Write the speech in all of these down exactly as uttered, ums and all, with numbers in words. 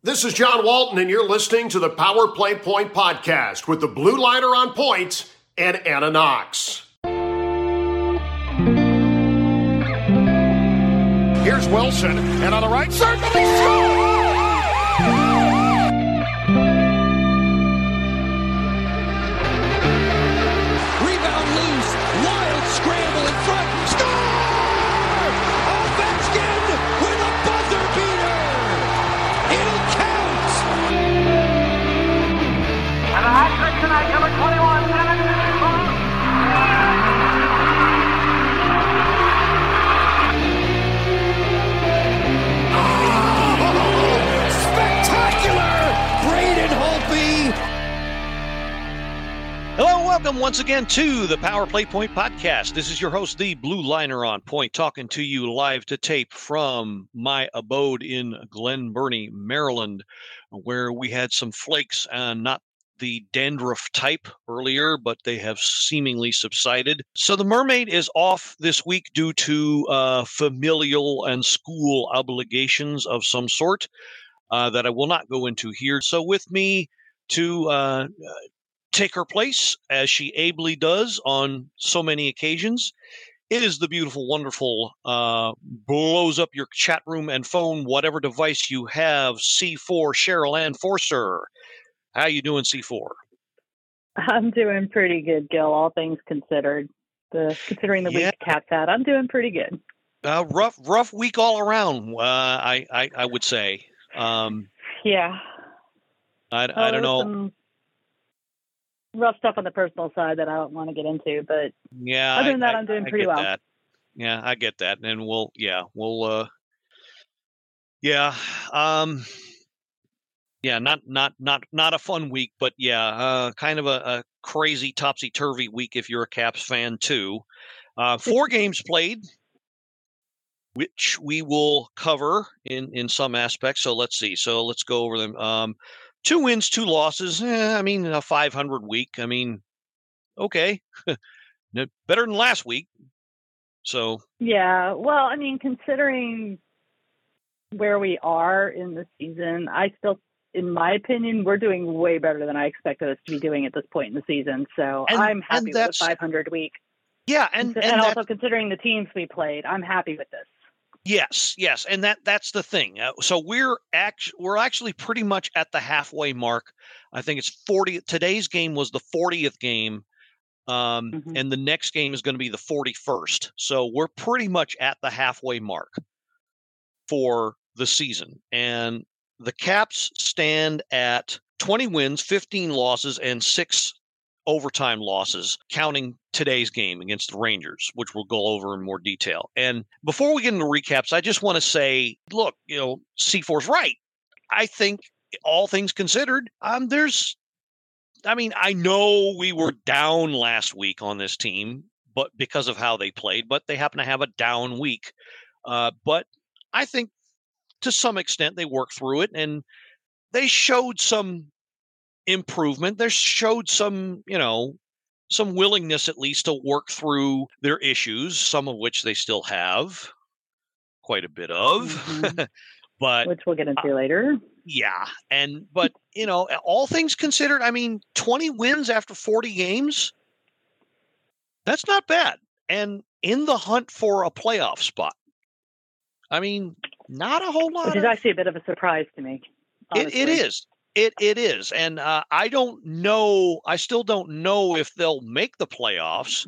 This is John Walton, and you're listening to the Power Play Point Podcast with the Blue Liner on Point and Anna Knox. Here's Wilson, and on the right, certainly scores! Welcome once again to the Power Play Point Podcast. This is your host, the Blue Liner on Point, talking to you live to tape from my abode in Glen Burnie, Maryland, where we had some flakes and not the dandruff type earlier, but they have seemingly subsided. So the Mermaid is off this week due to uh, familial and school obligations of some sort uh, that I will not go into here. So with me to... Uh, Take her place, as she ably does on so many occasions. It is the beautiful, wonderful, uh, blows up your chat room and phone, whatever device you have, C four, Cheryl Anne Forster. How you doing, C four? I'm doing pretty good, Gil, all things considered. The, considering the yeah. week Caps had, I'm doing pretty good. Uh, rough rough week all around, uh, I, I, I would say. Um, yeah. I, oh, I don't know. Um, Rough stuff on the personal side that I don't want to get into, but yeah, other than I, that, I'm doing I, I pretty well. That. Yeah, I get that. And we'll, yeah, we'll, uh, yeah. Um, yeah, not, not, not, not a fun week, but yeah, uh, kind of a, a crazy topsy turvy week if you're a Caps fan too. Uh, four games played, which we will cover in, in some aspects. So let's see. So let's go over them. Um, Two wins, two losses. Eh, I mean, a five hundred week. I mean, okay. Better than last week. So. Yeah. Well, I mean, considering where we are in the season, I still, in my opinion, we're doing way better than I expected us to be doing at this point in the season. So and, I'm happy with the five hundred week. Yeah. And, and, and also considering the teams we played, I'm happy with this. Yes, yes, and that that's the thing. Uh, so we're act- we're actually pretty much at the halfway mark. I think it's forty. Today's game was the fortieth game, um, mm-hmm. and the next game is going to be the forty-first. So we're pretty much at the halfway mark for the season. And the Caps stand at twenty wins, fifteen losses, and six overtime losses, counting today's game against the Rangers, which we'll go over in more detail. And before we get into recaps, I just want to say, look, you know, C four's right. I think all things considered, um, there's, I mean, I know we were down last week on this team, but because of how they played, but they happen to have a down week. Uh, but I think to some extent they worked through it and they showed some improvement. They showed some, you know, some willingness at least to work through their issues, some of which they still have quite a bit of, mm-hmm. but which we'll get into uh, later. Yeah. And, but you know, all things considered, I mean, twenty wins after forty games, that's not bad. And in the hunt for a playoff spot. I mean, not a whole lot. Which is of, actually a bit of a surprise to me. It, it is. It It is. And uh, I don't know. I still don't know if they'll make the playoffs.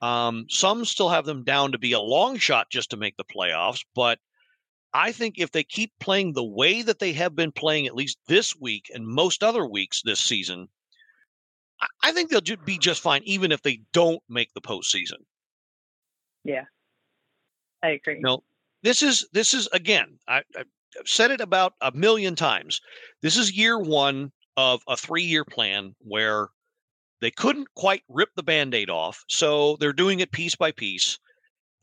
Um, some still have them down to be a long shot just to make the playoffs. But I think if they keep playing the way that they have been playing, at least this week and most other weeks this season, I, I think they'll ju- be just fine, even if they don't make the postseason. Yeah, I agree. No, this is this is, again, I, I I've said it about a million times. This is year one of a three-year plan where they couldn't quite rip the Band-Aid off. So they're doing it piece by piece.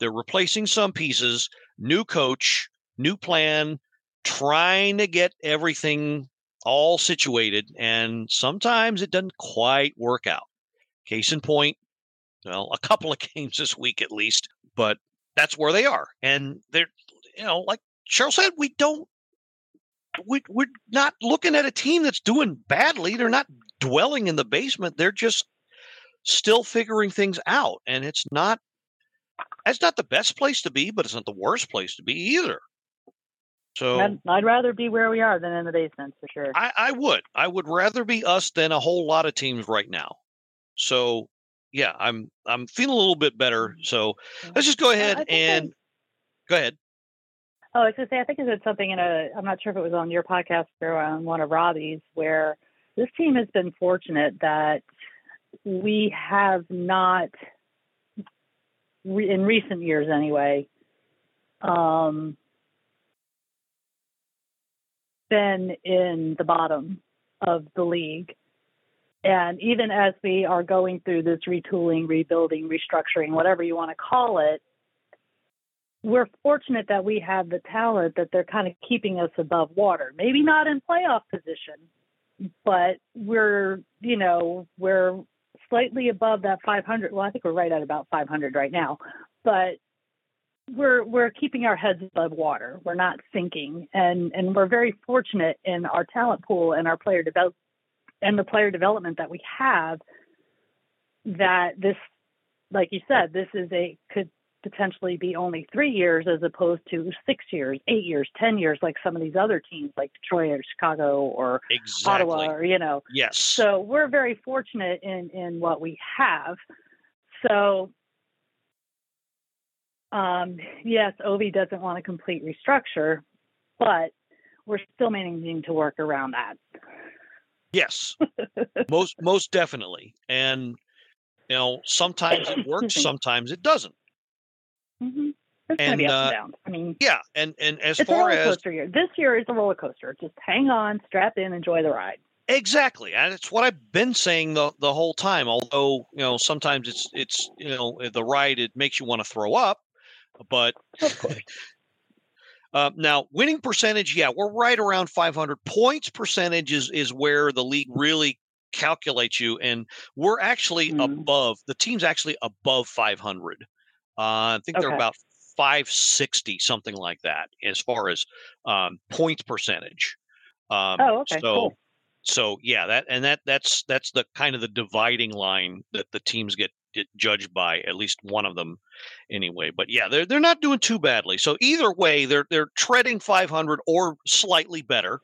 They're replacing some pieces, new coach, new plan, trying to get everything all situated. And sometimes it doesn't quite work out. Case in point, well, a couple of games this week at least, but that's where they are. And they're, you know, like Cheryl said, we don't we, we're not looking at a team that's doing badly. They're not dwelling in the basement. They're just still figuring things out. And it's not, that's not the best place to be, but it's not the worst place to be either. So I'd, I'd rather be where we are than in the basement for sure. I, I would. I would rather be us than a whole lot of teams right now. So yeah, I'm I'm feeling a little bit better. So let's just go ahead and I'm, go ahead. Oh, I was gonna say I think I said something in a I'm not sure if it was on your podcast or on one of Robbie's where this team has been fortunate that we have not in recent years anyway. Um. Been in the bottom of the league. And even as we are going through this retooling, rebuilding, restructuring, whatever you want to call it, we're fortunate that we have the talent that they're kind of keeping us above water. Maybe not in playoff position, but we're, you know, we're slightly above that five hundred. Well, I think we're right at about five hundred right now, but We're we're keeping our heads above water. We're not sinking, and and we're very fortunate in our talent pool and our player develop and the player development that we have. That this, like you said, this is a could potentially be only three years as opposed to six years, eight years, ten years, like some of these other teams, like Detroit or Chicago or exactly. Ottawa, or you know. Yes. So we're very fortunate in in what we have. So. Um, yes, Ovi doesn't want to complete restructure, but we're still managing to work around that. Yes, most most definitely. And, you know, sometimes it works, sometimes it doesn't. Mm-hmm. It's going to be up and down. I mean, yeah, and, and as it's far a roller coaster as... year. This year is a roller coaster. Just hang on, strap in, enjoy the ride. Exactly. And it's what I've been saying the, the whole time, although, you know, sometimes it's, it's you know, the ride, it makes you want to throw up. But uh, now winning percentage, yeah, we're right around five hundred. Points percentage is, is where the league really calculates you. And we're actually mm-hmm. above, the team's actually above five hundred. Uh, I think okay. they're about five sixty, something like that, as far as um, points percentage. Um, oh, okay. So, cool. so yeah, that, and that, that's, that's the kind of the dividing line that the teams get judged by, at least one of them anyway. But yeah, they're they're not doing too badly. So either way, they're they're treading five hundred or slightly better.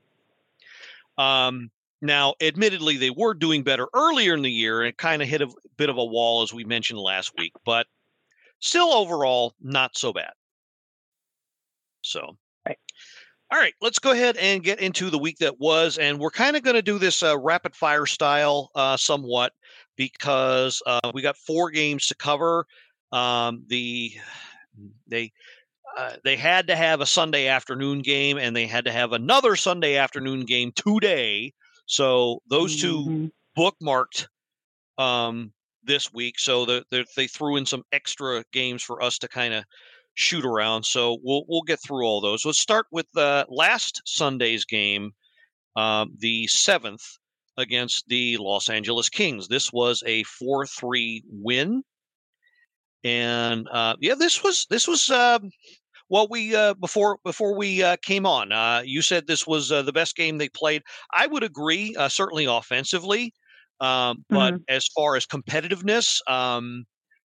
Um, now, admittedly, they were doing better earlier in the year and kind of hit a bit of a wall, as we mentioned last week, but still overall, not so bad. So, right. All right, let's go ahead and get into the week that was, and we're kind of going to do this uh, rapid fire style uh, somewhat. Because uh, we got four games to cover, um, the they uh, they had to have a Sunday afternoon game, and they had to have another Sunday afternoon game today. So those two mm-hmm. bookmarked um, this week. So the, the, they threw in some extra games for us to kind of shoot around. So we'll we'll get through all those. Let's start with the last Sunday's game, um, the seventh. Against the Los Angeles Kings. This was a four three win, and uh, yeah, this was this was uh, well, we uh, before before we uh, came on. Uh, you said this was uh, the best game they played. I would agree, uh, certainly offensively, um, but mm-hmm. as far as competitiveness, um,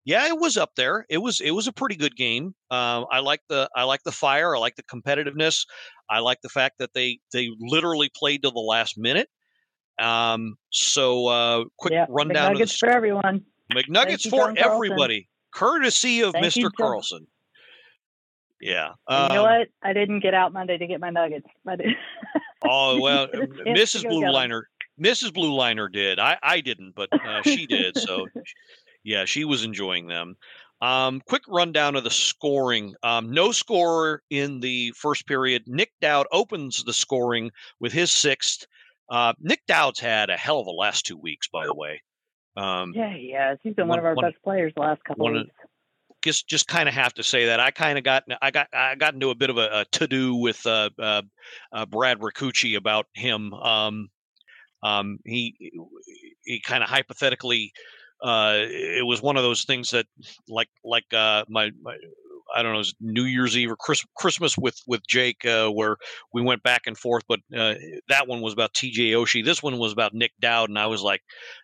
yeah, it was up there. It was it was a pretty good game. Uh, I like the I like the fire. I like the competitiveness. I like the fact that they they literally played till the last minute. Um, so, uh, quick yeah, rundown. McNuggets of the for everyone. McNuggets for everybody, courtesy of Thank Mister You, Carlson. Yeah. Um, you know what? I didn't get out Monday to get my nuggets. I did. Oh, well, Missus Blue Liner, Missus Blue Liner did. I, I didn't, but uh, she did. So yeah, she was enjoying them. Um, quick rundown of the scoring. Um, no scorer in the first period. Nick Dowd opens the scoring with his sixth. Uh, Nick Dowd's had a hell of a last two weeks, by the way. Um, yeah, he has. He's been one, one of our one, best players the last couple of weeks. Of, just, just kind of have to say that I kind of got, I got, I got into a bit of a, a to do with uh, uh, uh, Brad Ricucci about him. Um, um, he, he kind of hypothetically, uh, it was one of those things that, like, like uh, my, my I don't know, it was New Year's Eve or Chris, Christmas with with Jake, uh, where we went back and forth. But uh, that one was about T J. Oshie. This one was about Nick Dowd, and I was like,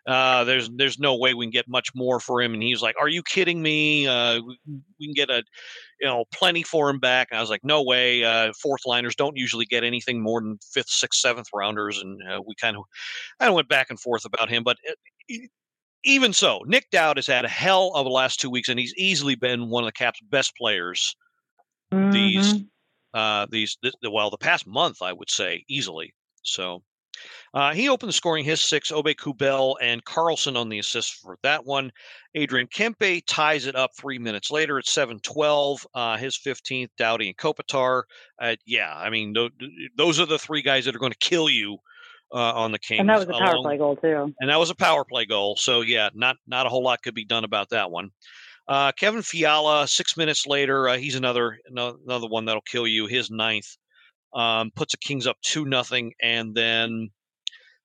uh, "There's there's no way we can get much more for him." And he's like, "Are you kidding me? Uh, we can get a, you know, plenty for him back." And I was like, "No way! Uh, fourth liners don't usually get anything more than fifth, sixth, seventh rounders." And uh, we kind of, I went back and forth about him, but. It, it, Even so, Nick Dowd has had a hell of the last two weeks, and he's easily been one of the Caps' best players. Mm-hmm. These, uh, these, th- well, the past month, I would say, easily. So uh, he opened the scoring his six, Obe Kubel and Carlson on the assist for that one. Adrian Kempe ties it up three minutes later at seven twelve, uh, his fifteenth, Dowdy and Kopitar. Uh, yeah, I mean, th- those are the three guys that are going to kill you. Uh, on the Kings. And that was a power along. play goal, too. And that was a power play goal. So, yeah, not not a whole lot could be done about that one. Uh, Kevin Fiala, six minutes later, uh, he's another no, another one that'll kill you. His ninth um, puts the Kings up two nothing. And then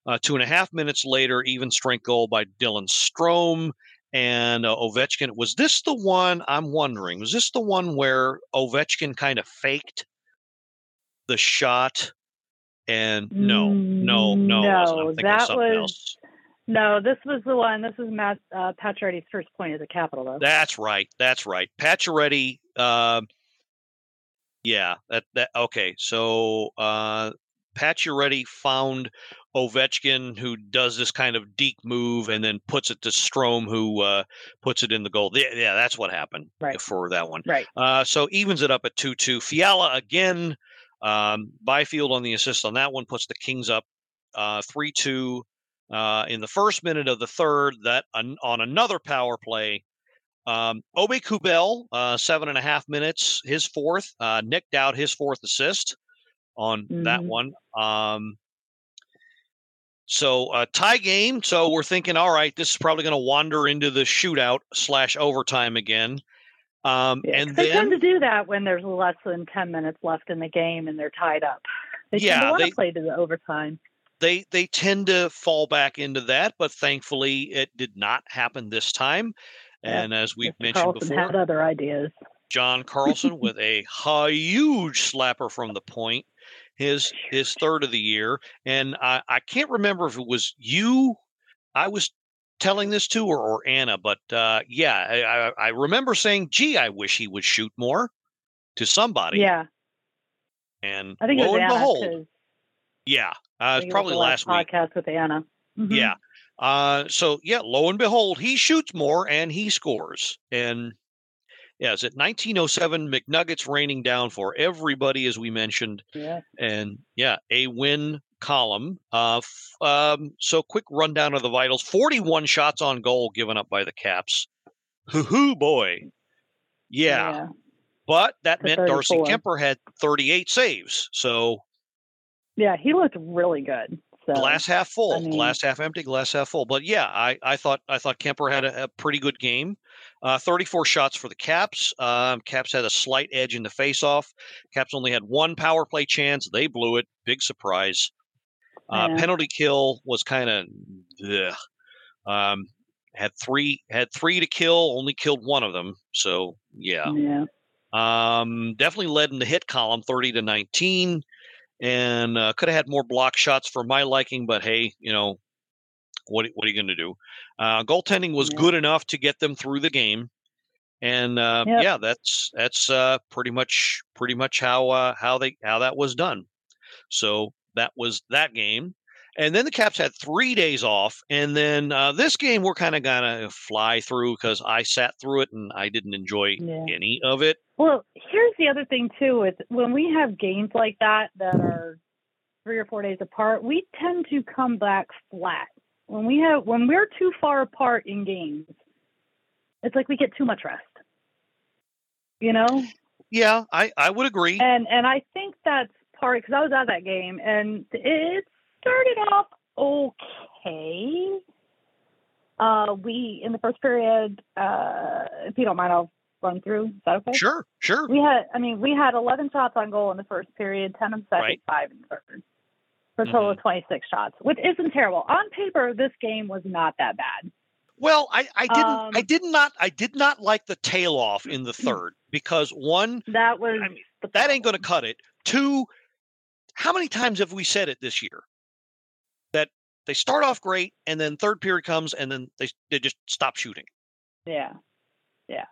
uh, two and a half minutes later, even strength goal by Dylan Strome and uh, Ovechkin. Was this the one, I'm wondering, was this the one where Ovechkin kind of faked the shot? And no, no, no, no that was else. no. This was the one. This was Matt uh, Pacioretty's first point as a Capital, though. That's right. That's right. Pacioretty. Uh, yeah. That. That. Okay. So uh, Pacioretty found Ovechkin, who does this kind of deke move, and then puts it to Strome, who uh, puts it in the goal. Yeah, yeah, that's what happened right. for that one. Right. Uh, so evens it up at two two. Fiala again. Um, Byfield on the assist on that one puts the Kings up uh, three two uh, in the first minute of the third. That on, on another power play, um, Obe Kubel uh, seven and a half minutes, his fourth. Uh, Nick Dowd his fourth assist on mm-hmm. that one. Um, so uh, tie game. So we're thinking, all right, this is probably going to wander into the shootout slash overtime again. Um, yeah, and they then, tend to do that when there's less than ten minutes left in the game and they're tied up. They yeah, tend to want they, to play to the overtime. They they tend to fall back into that, but thankfully it did not happen this time. And yeah, as we've Mister mentioned Carlson before, had other ideas. John Carlson with a huge slapper from the point, his his third of the year, and I, I can't remember if it was you, I was. telling this to or, or Anna, but uh, yeah, I, I remember saying, gee, I wish he would shoot more to somebody. Yeah. And I think lo it was and Anna behold, too. yeah, uh, it's probably it was the last, last week. Podcast with Anna. Mm-hmm. Yeah. Uh, so yeah, lo and behold, he shoots more and he scores. And yeah, it's at nineteen oh seven McNuggets raining down for everybody, as we mentioned. Yeah. And yeah, a win column. Uh, f- um, so quick rundown of the vitals. forty-one shots on goal given up by the Caps. Hoo-hoo, boy. Yeah. yeah. But that meant thirty-four. Darcy Kemper had thirty-eight saves. So. Yeah, he looked really good. So, glass half full, I mean, glass half empty, glass half full. But yeah, I, I thought I thought Kemper had a, a pretty good game. Uh, thirty-four shots for the Caps. Um, Caps had a slight edge in the faceoff. Caps only had one power play chance. They blew it. Big surprise. Uh, penalty kill was kind of um, had three had three to kill. Only killed one of them. So yeah, yeah. Um, definitely led in the hit column, thirty to nineteen. And uh, could have had more block shots for my liking, but hey, you know, what what are you going to do? Uh, goaltending was yeah. good enough to get them through the game, and uh, yep. yeah, that's that's uh, pretty much pretty much how uh, how they how that was done. So that was that game, and then the Caps had three days off, and then uh, this game we're kind of gonna fly through because I sat through it and I didn't enjoy yeah. any of it. Well, here's the other thing, too, is when we have games like that that are three or four days apart, we tend to come back flat. When, we have, when we're too far apart in games, it's like we get too much rest, you know? Yeah, I, I would agree. And and I think that's part, because I was at that game, and it started off okay. Uh, we, in the first period, uh, if you don't mind, I'll run through. Is that okay? Sure, sure. We had, I mean, we had eleven shots on goal in the first period, ten in the second, right. five in the third, for a total mm-hmm. of twenty-six shots, which isn't terrible. On paper, this game was not that bad. Well, I, I didn't. Um, I did not. I did not like the tail off in the third because one, that was I mean, that ain't going to cut it. Two, how many times have we said it this year that they start off great and then third period comes and then they they just stop shooting? Yeah, yeah.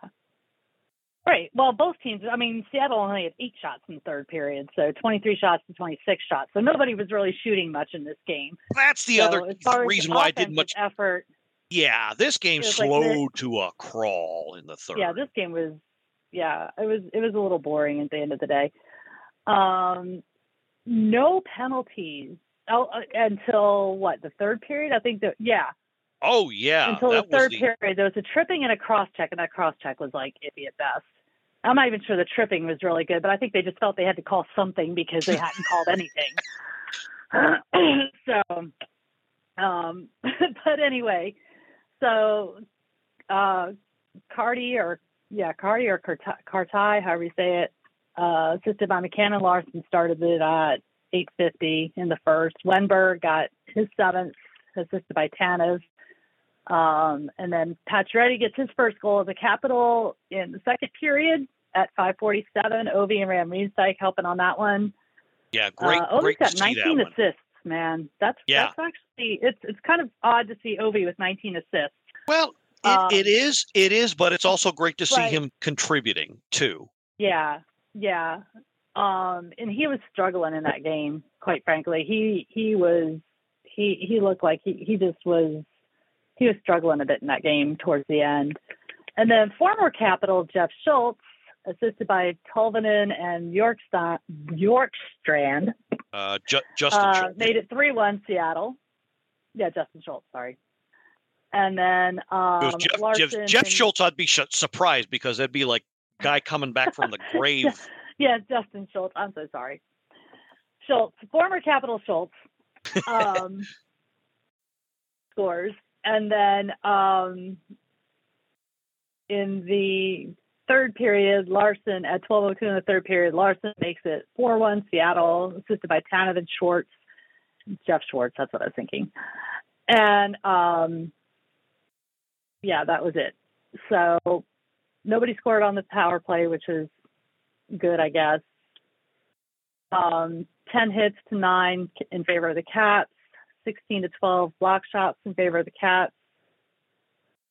Right. Well, both teams. I mean, Seattle only had eight shots in the third period, so twenty-three shots to twenty-six shots. So nobody was really shooting much in this game. That's the so other reason the why I didn't much effort. Yeah, this game slowed like to a crawl in the third. Yeah, this game was, yeah, it was it was a little boring at the end of the day. Um, no penalties until what the third period? I think that yeah. Oh yeah, until the third the... period, there was a tripping and a cross check, and that cross check was like iffy at best. I'm not even sure the tripping was really good, but I think they just felt they had to call something because they hadn't called anything. so, um, but anyway. So, uh, Cardi or, yeah, Cardi or Carti, however you say it, uh, assisted by McCann and Larson, started it at eight fifty in the first. Wenberg got his seventh, assisted by Tanev. Um, and then Pacioretty gets his first goal as a Capital in the second period at five forty-seven. Ovi and Ram Reensdyk helping on that one. Yeah, great, uh, great to see that one. Ovi's got nineteen assists. Man, that's yeah. that's actually it's it's kind of odd to see Ovi with nineteen assists. Well, it, um, it is, it is, but it's also great to see but, him contributing too. Yeah, yeah, um, and he was struggling in that game. Quite frankly, he he was he he looked like he, he just was he was struggling a bit in that game towards the end. And then former Capital Jeff Schultz, assisted by Tolvanen and Yorksta- Bjorkstrand. Uh, Ju- Justin uh, Schultz. Made it three one Seattle. Yeah, Justin Schultz, sorry. And then um, Jeff, Larson... Jeff, Jeff Schultz, I'd be sh- surprised because that'd be like guy coming back from the grave. yeah, Justin Schultz. I'm so sorry. Schultz, former Capital Schultz, um, scores. And then um, in the... third period, Larson at twelve oh two in the third period, Larson makes it four one Seattle, assisted by Tanev and Schwartz. Jeff Schwartz, that's what I was thinking. And, um, yeah, that was it. So nobody scored on the power play, which is good, I guess. Um, ten hits to nine in favor of the Caps, sixteen to twelve block shots in favor of the Caps.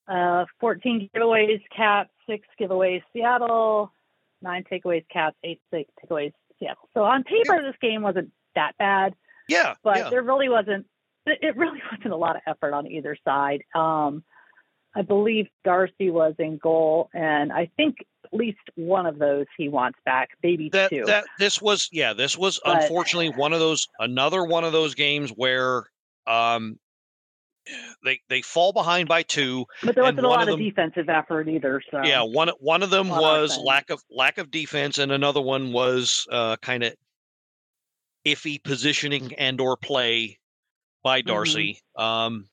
Uh, fourteen giveaways, Caps, six giveaways, Seattle, nine takeaways, Caps, eight six takeaways, Seattle. So on paper, yeah. This game wasn't that bad. Yeah, but yeah. there really wasn't. It really wasn't a lot of effort on either side. Um, I believe Darcy was in goal, and I think at least one of those he wants back, maybe that, two. That, this was, yeah, this was but, unfortunately one of those, another one of those games where. Um, They they fall behind by two, but there wasn't a lot of, them, of defensive effort either. So yeah, one one of them was lack of lack of defense, and another one was uh, kind of iffy positioning and or play by Darcy. Mm-hmm. Um,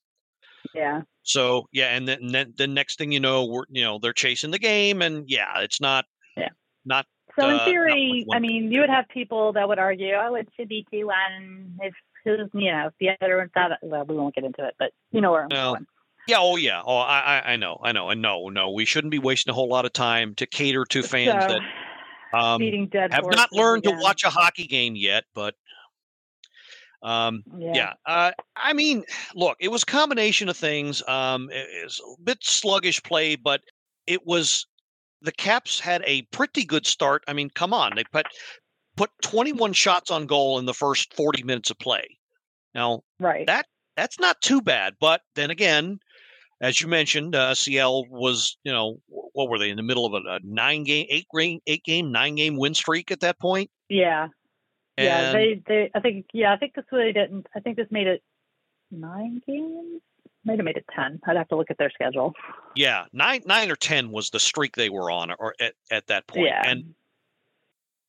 yeah. So yeah, and then, and then the next thing you know, we're, you know, they're chasing the game, and yeah, it's not yeah. not. So in uh, theory, I mean, you would have people that would argue, oh, it should be two one if. Who's, you know, the other one thought, well, we won't get into it, but you know where I'm no. going. Yeah, oh yeah. Oh, I I know, I know. And no, no, we shouldn't be wasting a whole lot of time to cater to fans so, that um, have not learned again. to watch a hockey game yet, but um, yeah. yeah. Uh, I mean, look, it was a combination of things. Um, it, it's a bit sluggish play, but it was, the Caps had a pretty good start. I mean, come on. They put... put twenty-one shots on goal in the first forty minutes of play. Now, right. that that's not too bad, but then again, as you mentioned, uh, C L was, you know, what were they in the middle of a, a nine game, eight game, eight game, nine game win streak at that point? Yeah, and yeah. They, they, I think, yeah, I think this really didn't. I think this made it nine games. Might have made it ten. I'd have to look at their schedule. Yeah, nine, nine or ten was the streak they were on, or at, at that point. Yeah. And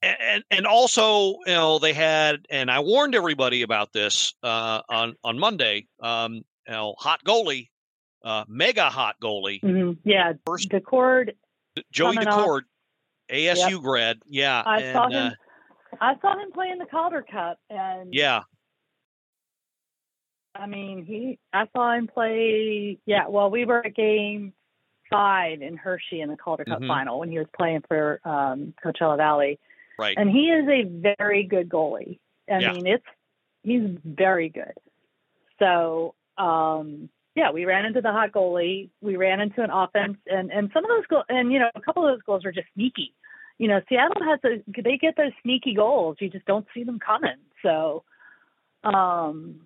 And and also, you know, they had, and I warned everybody about this uh, on on Monday. Um, you know, hot goalie, uh, mega hot goalie. Mm-hmm. Yeah, first Decord, Joey Decord, A S U yep. grad. Yeah, I and, saw him. Uh, I saw him play in the Calder Cup, and yeah, I mean, he. I saw him play, yeah, well, we were at game five in Hershey in the Calder Cup mm-hmm. final when he was playing for um, Coachella Valley. Right. And he is a very good goalie. I yeah. mean, it's he's very good. So, um, yeah, we ran into the hot goalie. We ran into an offense. And, and some of those goals, and, you know, a couple of those goals are just sneaky. You know, Seattle has a, they get those sneaky goals. You just don't see them coming. So, um,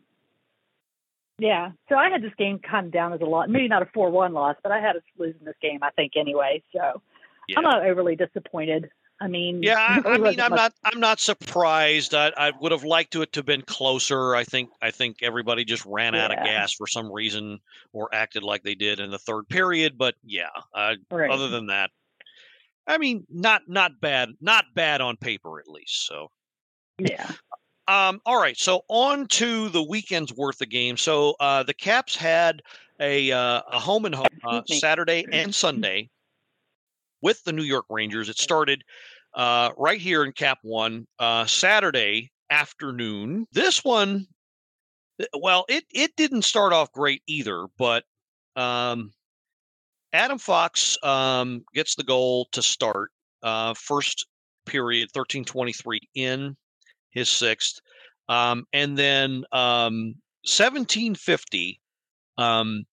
yeah. So I had this game kind of down as a loss. Maybe not a four one loss, but I had us losing this game, I think, anyway. So yeah. I'm not overly disappointed. I mean, yeah, I, I mean, I'm much. not, I'm not surprised. I, I would have liked it to have been closer. I think, I think everybody just ran yeah. out of gas for some reason, or acted like they did in the third period. But yeah, uh, right. other than that, I mean, not, not bad, not bad on paper at least. So yeah. Um. All right. So on to the weekend's worth of games. So uh, the Caps had a uh, a home and home uh, Saturday and Sunday. With the New York Rangers. It started uh, right here in Cap One uh, Saturday afternoon. This one, well, it it didn't start off great either, but um, Adam Fox um, gets the goal to start uh, first period, thirteen twenty-three in his sixth. Um, and then um, seventeen fifty, um,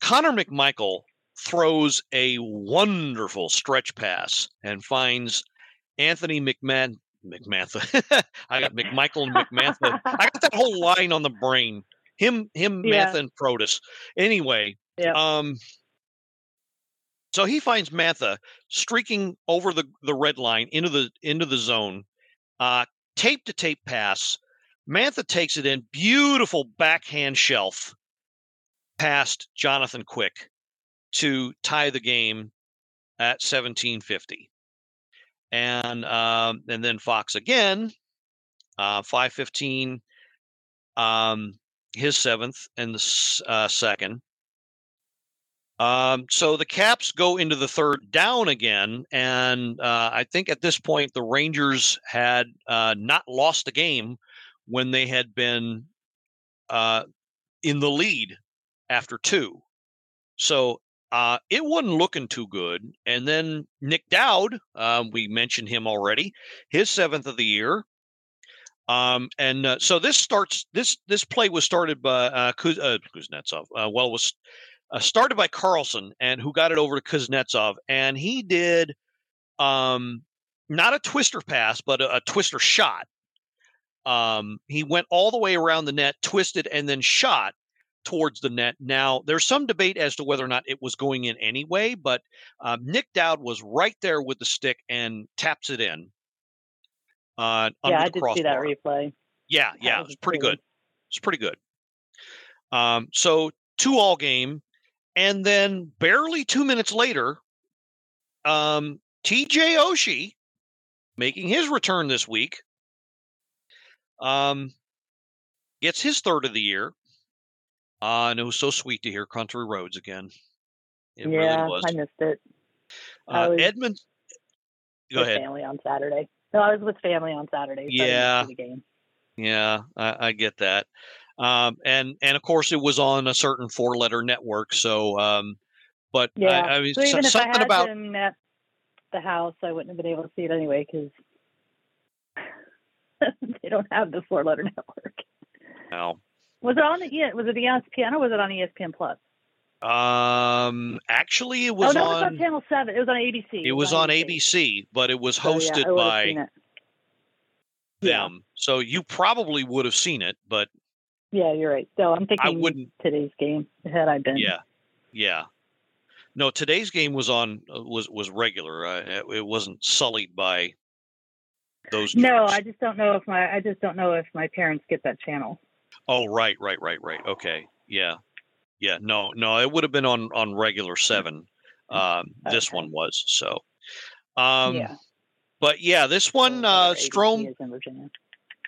Connor McMichael throws a wonderful stretch pass and finds Anthony McMahon, McMantha. I got McMichael and McMantha. I got that whole line on the brain. Him, him, yeah. Mantha and Protus. Anyway, yeah. um, so he finds Mantha streaking over the, the red line into the into the zone, uh, tape to tape pass. Mantha takes it in, beautiful backhand shelf past Jonathan Quick to tie the game at seventeen fifty. And um, and then Fox again, uh, five fifteen, um, his seventh and the uh, second. Um, so the Caps go into the third down again. And uh, I think at this point, the Rangers had uh, not lost a game when they had been uh, in the lead after two. So Uh, it wasn't looking too good. And then Nick Dowd, um, we mentioned him already, his seventh of the year. Um, and uh, so this starts, this this play was started by uh, Kuz, uh, Kuznetsov. Uh, well, it was uh, started by Carlson, and who got it over to Kuznetsov. And he did um, not a twister pass, but a, a twister shot. Um, he went all the way around the net, twisted, and then shot towards the net. Now, there's some debate as to whether or not it was going in anyway, but um, Nick Dowd was right there with the stick and taps it in. Uh, yeah, I did see that replay. Yeah, yeah, it was pretty good. It's pretty good. Um, so two all game, and then barely two minutes later, um, T J. Oshie making his return this week, um, gets his third of the year. Uh, and it was so sweet to hear Country Roads again. It yeah, really was. I missed it. Uh, Edmund, go ahead. Family on Saturday. No, I was with family on Saturday. So yeah, I the game. yeah, I, I get that. Um, and and of course it was on a certain four-letter network. So, um, but yeah, I, I mean, so even so, if something I had about him at the house, I wouldn't have been able to see it anyway because they don't have the four-letter network. No. Was it on the was it the E S P N or was it on E S P N Plus? Um, actually, it was oh, no, on. It was on Channel Seven. It was on A B C. It, it was on A B C, but it was hosted oh, yeah, by them. Yeah. So you probably would have seen it, but yeah, you're right. So I'm thinking I wouldn't today's game had I been. Yeah, yeah. No, today's game was on was was regular. Uh, it, it wasn't sullied by those. No, jokes. I just don't know if my I just don't know if my parents get that channel. Oh, right, right, right, right. Okay. Yeah. Yeah. No, no, it would have been on, on regular seven. Um, okay. This one was. So, um, yeah. But yeah, this one, uh, Strom,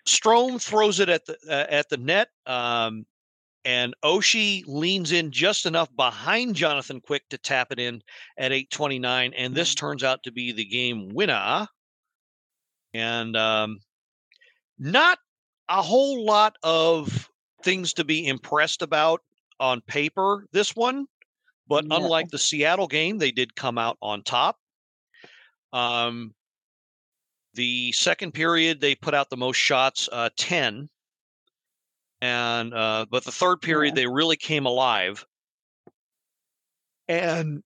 Strom throws it at the, uh, at the net. Um, and Oshie leans in just enough behind Jonathan Quick to tap it in at eight twenty-nine. And this turns out to be the game winner. And, um, not a whole lot of things to be impressed about on paper, this one. But no. Unlike the Seattle game, they did come out on top. Um, the second period, they put out the most shots, uh, ten. And uh, but the third period, yeah. they really came alive. And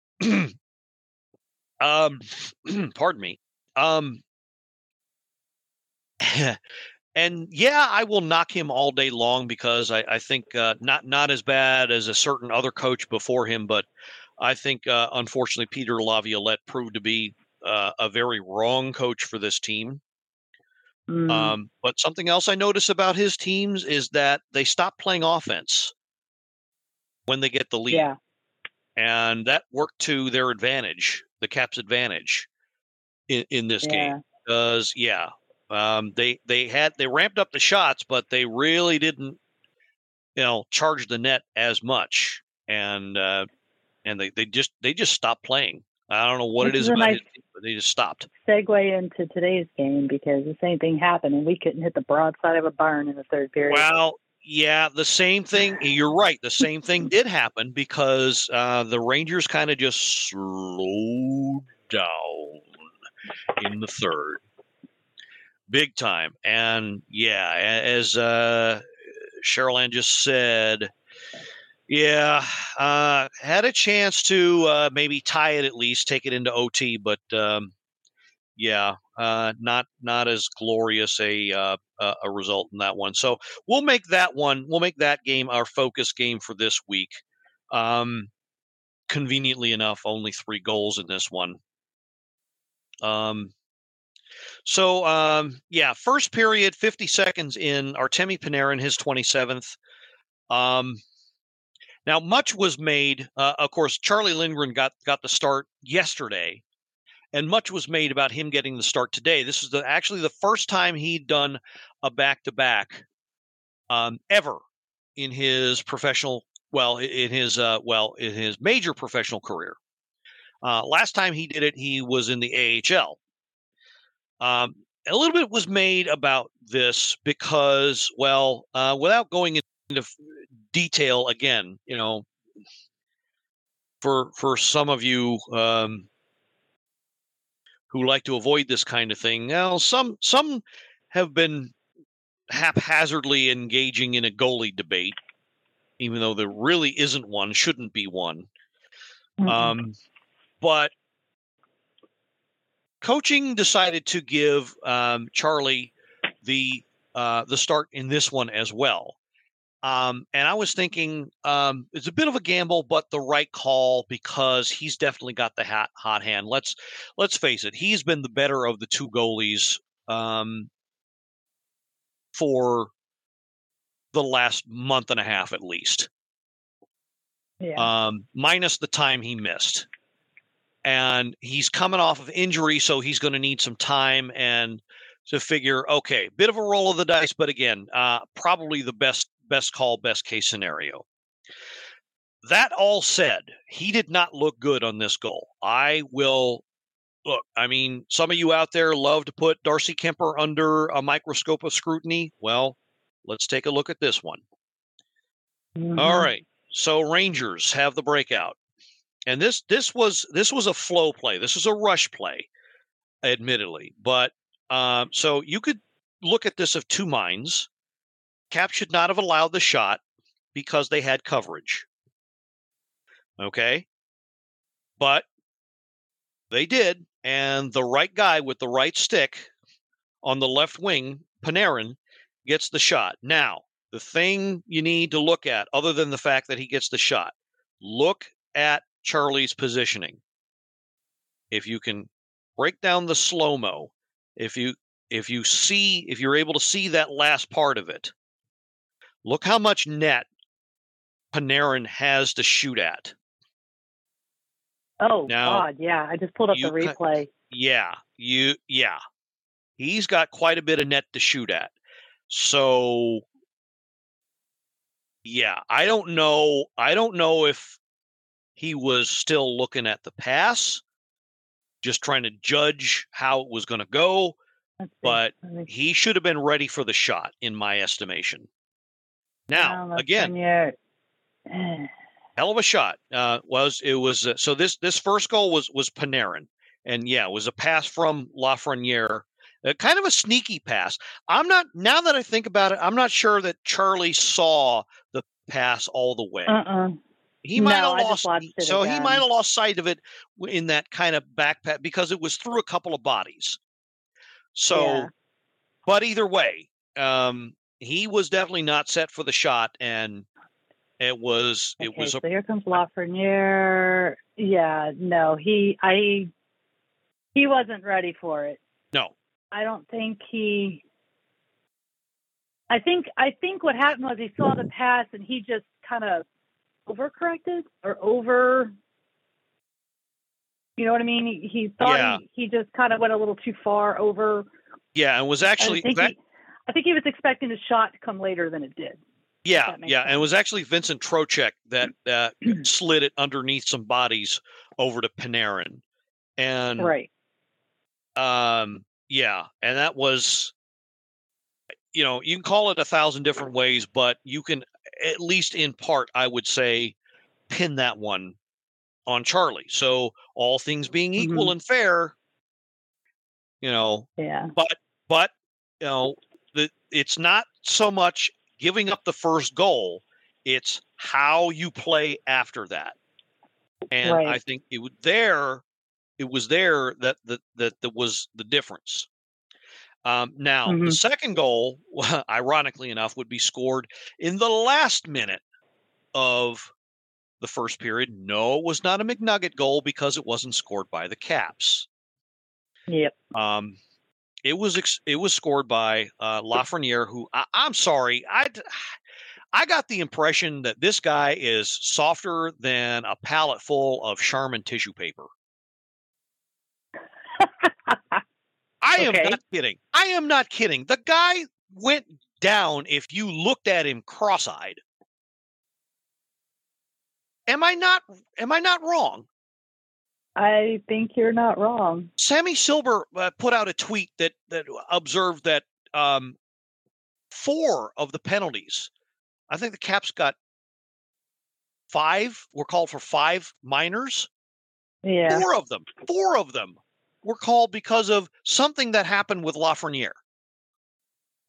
um, pardon me. Um, and yeah, I will knock him all day long because I, I think uh, not not as bad as a certain other coach before him, but I think uh, unfortunately Peter Laviolette proved to be uh, a very wrong coach for this team. Mm. Um, but something else I notice about his teams is that they stop playing offense when they get the lead, yeah. and that worked to their advantage, the Caps' advantage in, in this yeah. game. Because yeah, um, they they had they ramped up the shots, but they really didn't, you know, charge the net as much, and uh, and they, they just they just stopped playing. I don't know what this it is, is about nice it, but they just stopped. Segue into today's game because the same thing happened, and we couldn't hit the broadside of a barn in the third period. Well, yeah, the same thing. You're right. The same thing did happen because uh, the Rangers kind of just slowed down in the third, big time. And yeah, as uh, Cheryl Anne just said. Yeah, uh, had a chance to uh, maybe tie it at least, take it into O T, but um, yeah, uh, not not as glorious a uh, a result in that one. So we'll make that one, we'll make that game our focus game for this week. Um, conveniently enough, only three goals in this one. Um, so um, yeah, first period, fifty seconds in, Artemi Panarin, his twenty-seventh. Um. Now, much was made, uh, of course, Charlie Lindgren got, got the start yesterday, and much was made about him getting the start today. This is the, actually the first time he'd done a back-to-back um, ever in his professional, well, in his uh, well, in his major professional career. Uh, last time he did it, he was in the A H L. Um, a little bit was made about this because, well, uh, without going into detail again, you know, for for some of you um, who like to avoid this kind of thing. Now, some some have been haphazardly engaging in a goalie debate, even though there really isn't one, shouldn't be one. Mm-hmm. Um, but coaching decided to give um, Charlie the uh, the start in this one as well. Um, and I was thinking um, it's a bit of a gamble, but the right call because he's definitely got the hot, hot hand. Let's let's face it; he's been the better of the two goalies um, for the last month and a half, at least, yeah. um, minus the time he missed. And he's coming off of injury, so he's going to need some time and to figure. Okay, bit of a roll of the dice, but again, uh, probably the best. Best call, best case scenario. That all said, he did not look good on this goal. I will look. I mean, some of you out there love to put Darcy Kemper under a microscope of scrutiny. Well, let's take a look at this one. Mm-hmm. All right. So Rangers have the breakout, and this this was this was a flow play. This was a rush play, admittedly, but um, so you could look at this of two minds. Caps should not have allowed the shot because they had coverage. Okay. But they did. And the right guy with the right stick on the left wing, Panarin, gets the shot. Now, the thing you need to look at, other than the fact that he gets the shot, look at Charlie's positioning. If you can break down the slow-mo, if you, if you see, if you're able to see that last part of it, look how much net Panarin has to shoot at. Oh, now, God, yeah. I just pulled up the replay. Yeah, you, yeah. He's got quite a bit of net to shoot at. So, yeah, I don't know. I don't know if he was still looking at the pass, just trying to judge how it was going to go, but he should have been ready for the shot, in my estimation. Now, no, again, hell of a shot. Uh, was it was uh, so this this first goal was was Panarin, and yeah, it was a pass from Lafreniere, uh, kind of a sneaky pass. I'm not now that I think about it, I'm not sure that Charlie saw the pass all the way. Uh-uh. He might no, have lost so again. He might have lost sight of it in that kind of backpack because it was through a couple of bodies. So, yeah. But either way, um, he was definitely not set for the shot, and it was it okay, was. So a, here comes Lafreniere. Yeah, no, he I he wasn't ready for it. No, I don't think he. I think I think what happened was he saw the pass and he just kind of. Overcorrected or over, you know what I mean? He, he thought yeah. he, he just kind of went a little too far over. Yeah, and was actually. I think, that, he, I think he was expecting a shot to come later than it did. Yeah, yeah, sense. And it was actually Vincent Trocheck that uh, slid it underneath some bodies over to Panarin, and right. Um. Yeah, and that was. You know, you can call it a thousand different ways, but you can. At least in part, I would say, pin that one on Charlie. So all things being equal mm-hmm. and fair, you know, yeah. but, but, you know, the, it's not so much giving up the first goal. It's how you play after that. And right. I think it was there, it was there that, that, that, that was the difference. Um, now, mm-hmm. the second goal, ironically enough, would be scored in the last minute of the first period. No, it was not a McNugget goal because it wasn't scored by the Caps. Yep. Um, it was ex- it was scored by uh, Lafreniere, who I- I'm sorry, I, I got the impression that this guy is softer than a pallet full of Charmin tissue paper. I okay. am not kidding. I am not kidding. The guy went down if you looked at him cross-eyed. Am I not am I not wrong? I think you're not wrong. Sammy Silver uh, put out a tweet that, that observed that um, four of the penalties, I think the Caps got five, were called for five minors. Yeah. Four of them. Four of them. Were called because of something that happened with Lafreniere.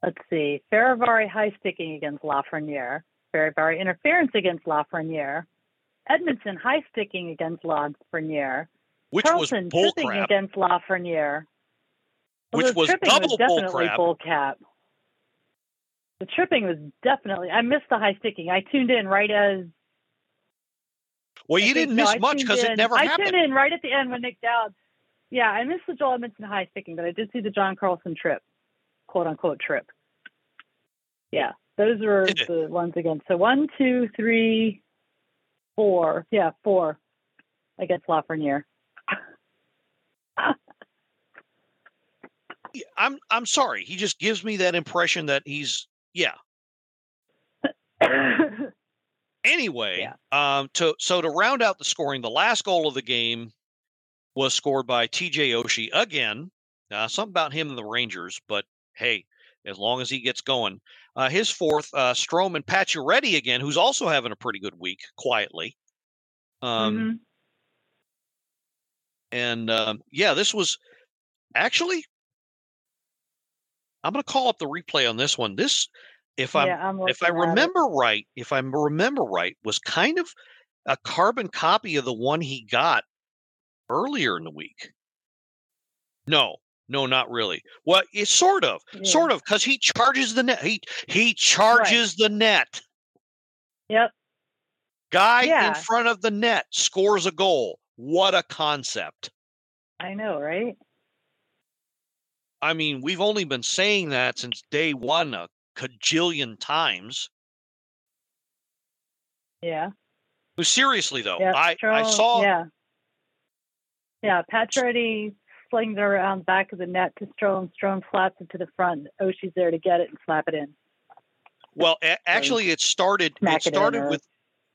Let's see. Ferravari high sticking against Lafreniere. Ferravari interference against Lafreniere. Edmondson high sticking against Lafreniere. Which Carlson, was bull tripping crap. Against Lafreniere. Well, which was double was bull, crap. Bull cap. The tripping was definitely. I missed the high sticking. I tuned in right as. Well, you didn't miss so. much because it never I happened. I tuned in right at the end when Nick Dowd. Yeah, I missed the Joel Edmondson high sticking, but I did see the John Carlson trip, quote unquote trip. Yeah, those were the ones again. So one, two, three, four. Yeah, four against Lafreniere. yeah, I'm I'm sorry. He just gives me that impression that he's yeah. anyway, yeah. um, to so to round out the scoring, the last goal of the game. Was scored by T J. Oshie again. Uh, something about him and the Rangers, but hey, as long as he gets going. Uh, his fourth, uh, Stroll and Pacioretty again, who's also having a pretty good week, quietly. Um, mm-hmm. And um, yeah, this was actually, I'm going to call up the replay on this one. This, if, yeah, I'm, I'm if I remember it. right, if I remember right, was kind of a carbon copy of the one he got earlier in the week. No, no, not really. Well, it's sort of, yeah. sort of, because he charges the net. He he charges right. the net. Yep. Guy yeah. in front of the net scores a goal. What a concept. I know, right? I mean, we've only been saying that since day one a cajillion times. Yeah. But seriously, though, yep, I, I saw... Yeah. Yeah, Pacioretty slings it around back of the net to Stroll, and Stroll slaps it to the front. Oshie's there to get it and slap it in. Well, a- actually, it started. It started it with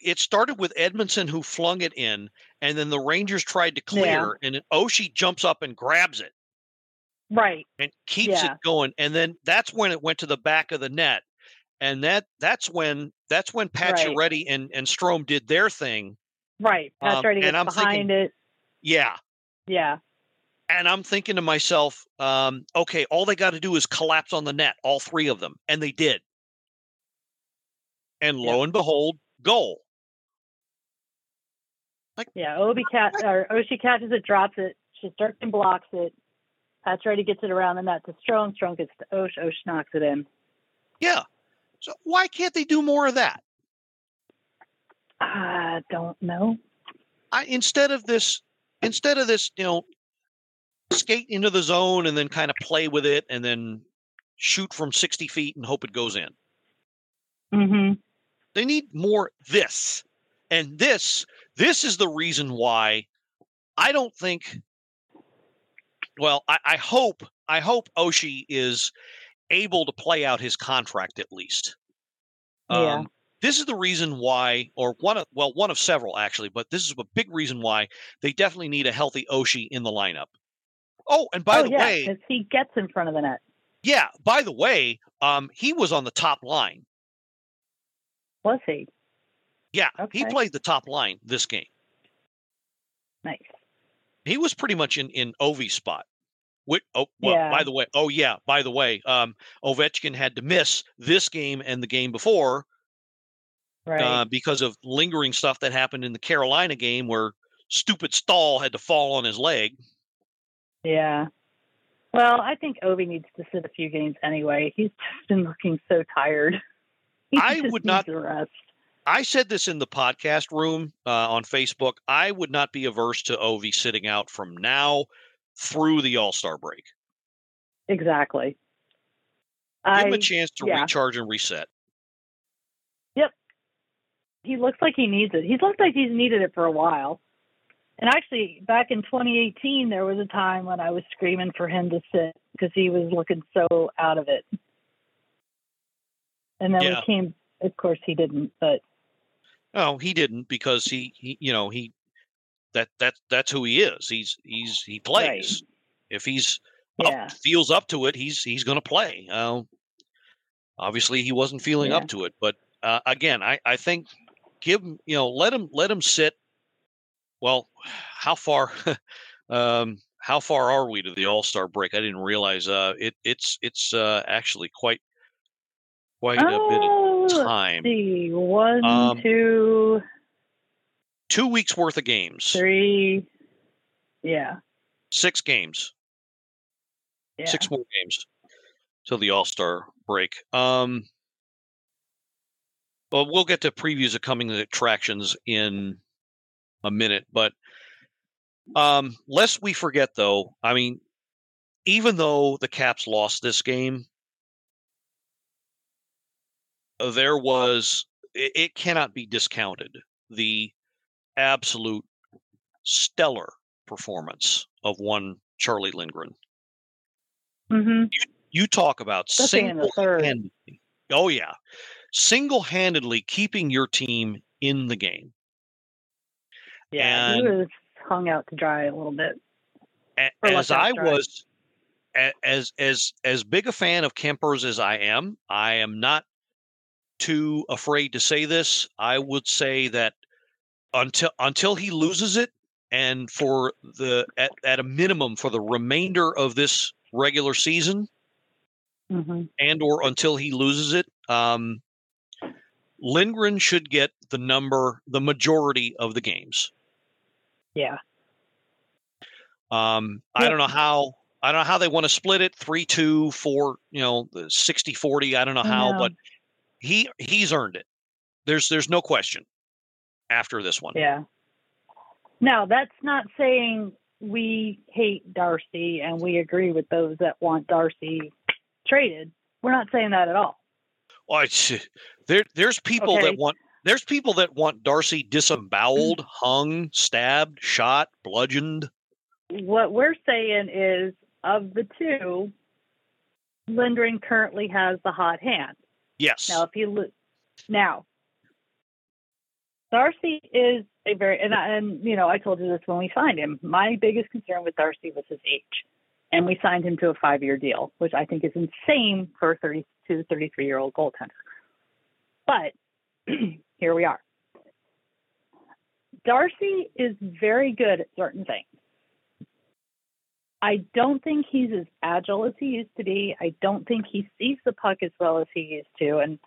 it started with Edmondson who flung it in, and then the Rangers tried to clear, yeah. and Oshie jumps up and grabs it, right, and keeps yeah. it going. And then that's when it went to the back of the net, And that that's when that's when Pacioretty right. and, and Strome did their thing. Right. That's um, right. And I'm behind thinking, it. Yeah. Yeah. And I'm thinking to myself, um, okay, all they got to do is collapse on the net, all three of them. And they did. And lo yeah. and behold, goal. Like, yeah, Obi cat or Oshie catches it, drops it. She starts and blocks it. Pacioretty gets it around the net to Strome. Strome gets to Osh. Osh knocks it in. Yeah. So why can't they do more of that? I don't know. I instead of this, instead of this, you know, skate into the zone and then kind of play with it and then shoot from sixty feet and hope it goes in. Mm-hmm. They need more this. And this, this is the reason why I don't think, well, I, I hope, I hope Oshie is able to play out his contract at least. Um, yeah. This is the reason why, or one of, well, one of several actually, but this is a big reason why they definitely need a healthy Oshie in the lineup. Oh, and by oh, the yeah, way, because he gets in front of the net. Yeah. By the way, um, he was on the top line. Was he? Yeah. Okay. He played the top line this game. Nice. He was pretty much in, in Ovi's spot. Which, oh, well, yeah. by the way, oh yeah, by the way, um, Ovechkin had to miss this game and the game before right. uh, because of lingering stuff that happened in the Carolina game where stupid Stahl had to fall on his leg. Yeah. Well, I think Ovi needs to sit a few games anyway. He's just been looking so tired. He I would not. Rest. I said this in the podcast room uh, on Facebook. I would not be averse to Ovi sitting out from now through the All-Star break. Exactly. Give him I, a chance to yeah. recharge and reset. Yep. He looks like he needs it. He looks like he's needed it for a while. And actually, back in twenty eighteen, there was a time when I was screaming for him to sit because he was looking so out of it. And then yeah. we came, of course, he didn't, but. Oh, he didn't because he, he you know, he, that, that, that's who he is. He's, he's, he plays. Right. If he's, yeah. up, feels up to it, he's, he's going to play. Uh, obviously, he wasn't feeling yeah. up to it. But uh, again, I, I think give him, you know, let him, let him sit. Well, how far, um, how far are we to the All-Star break? I didn't realize uh, it. It's it's uh, actually quite quite oh, a bit of time. Let's see, one, um, two, two weeks worth of games. Three, yeah, six games. Yeah. Six more games till the All-Star break. Um, well, we'll get to previews of coming attractions in a minute, but um, lest we forget, though, I mean, even though the Caps lost this game, there was, it, it cannot be discounted, the absolute stellar performance of one Charlie Lindgren. Mm-hmm. You, you talk about single-handedly. Oh, yeah. Single-handedly keeping your team in the game. Yeah, and he was hung out to dry a little bit. As I was, as as as big a fan of Kemper's as I am, I am not too afraid to say this. I would say that until until he loses it, and for the at, at a minimum for the remainder of this regular season, mm-hmm. and or until he loses it, um, Lindgren should get the number, the majority of the games. Yeah. Um, I don't know how, I don't know how they want to split it. Three, two, four, you know, sixty, forty. I don't know how, no. but he, he's earned it. There's, there's no question after this one. Yeah. Now that's not saying we hate Darcy and we agree with those that want Darcy traded. We're not saying that at all. Well, it's, there, there's people okay. that want, There's people that want Darcy disemboweled, hung, stabbed, shot, bludgeoned. What we're saying is, of the two, Lindgren currently has the hot hand. Yes. Now, if he lo- now, Darcy is a very and I, and you know I told you this when we signed him. My biggest concern with Darcy was his age, and we signed him to a five-year deal, which I think is insane for a thirty-two, thirty-three-year-old goaltender. But here we are. Darcy is very good at certain things. I don't think he's as agile as he used to be. I don't think he sees the puck as well as he used to. And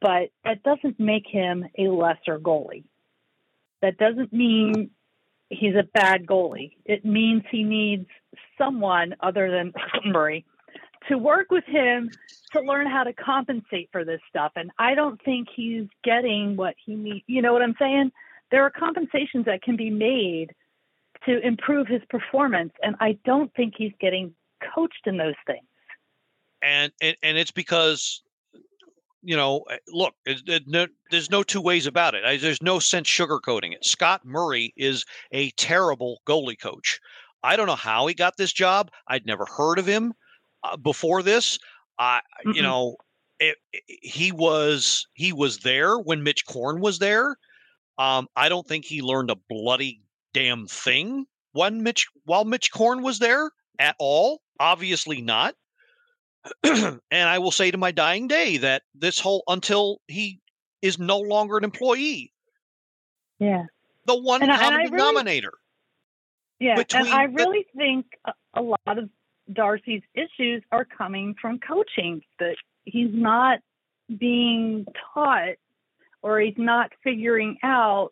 but that doesn't make him a lesser goalie. That doesn't mean he's a bad goalie. It means he needs someone other than Murray to work with him to learn how to compensate for this stuff. And I don't think he's getting what he needs. You know what I'm saying? There are compensations that can be made to improve his performance, and I don't think he's getting coached in those things. And and, and it's because, you know, look, it, it, no, there's no two ways about it. I, there's no sense sugarcoating it. Scott Murray is a terrible goalie coach. I don't know how he got this job. I'd never heard of him uh, before this. I, mm-hmm. you know, it, it, he was he was there when Mitch Korn was there. Um, I don't think he learned a bloody damn thing when Mitch while Mitch Korn was there at all. Obviously not. And I will say to my dying day that this whole until he is no longer an employee. Yeah. The one and common I, and I denominator. Really, yeah. Between and I really the, think a lot of Darcy's issues are coming from coaching, that he's not being taught or he's not figuring out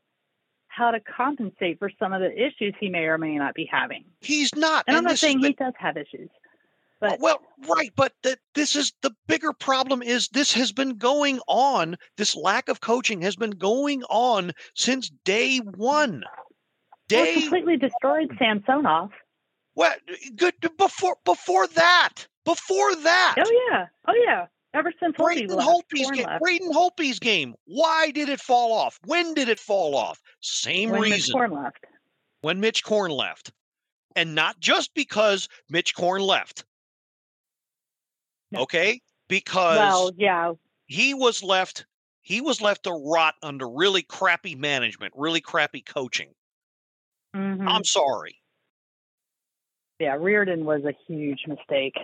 how to compensate for some of the issues he may or may not be having. He's not. And, and I'm not saying the, he does have issues. But Well, right. But the, this is the bigger problem is this has been going on. This lack of coaching has been going on since day one. Day well, completely destroyed Samsonov. Well, good. Before, before that, before that. Oh, yeah. Oh, yeah. Ever since Braden Holtby's game, Braden Holtby's game. Why did it fall off? When did it fall off? Same when reason. When Mitch Korn left. When Mitch Korn left. And not just because Mitch Korn left. No. Okay? Because well, yeah. he was left he was left to rot under really crappy management, really crappy coaching. Mm-hmm. I'm sorry. Yeah, Reardon was a huge mistake.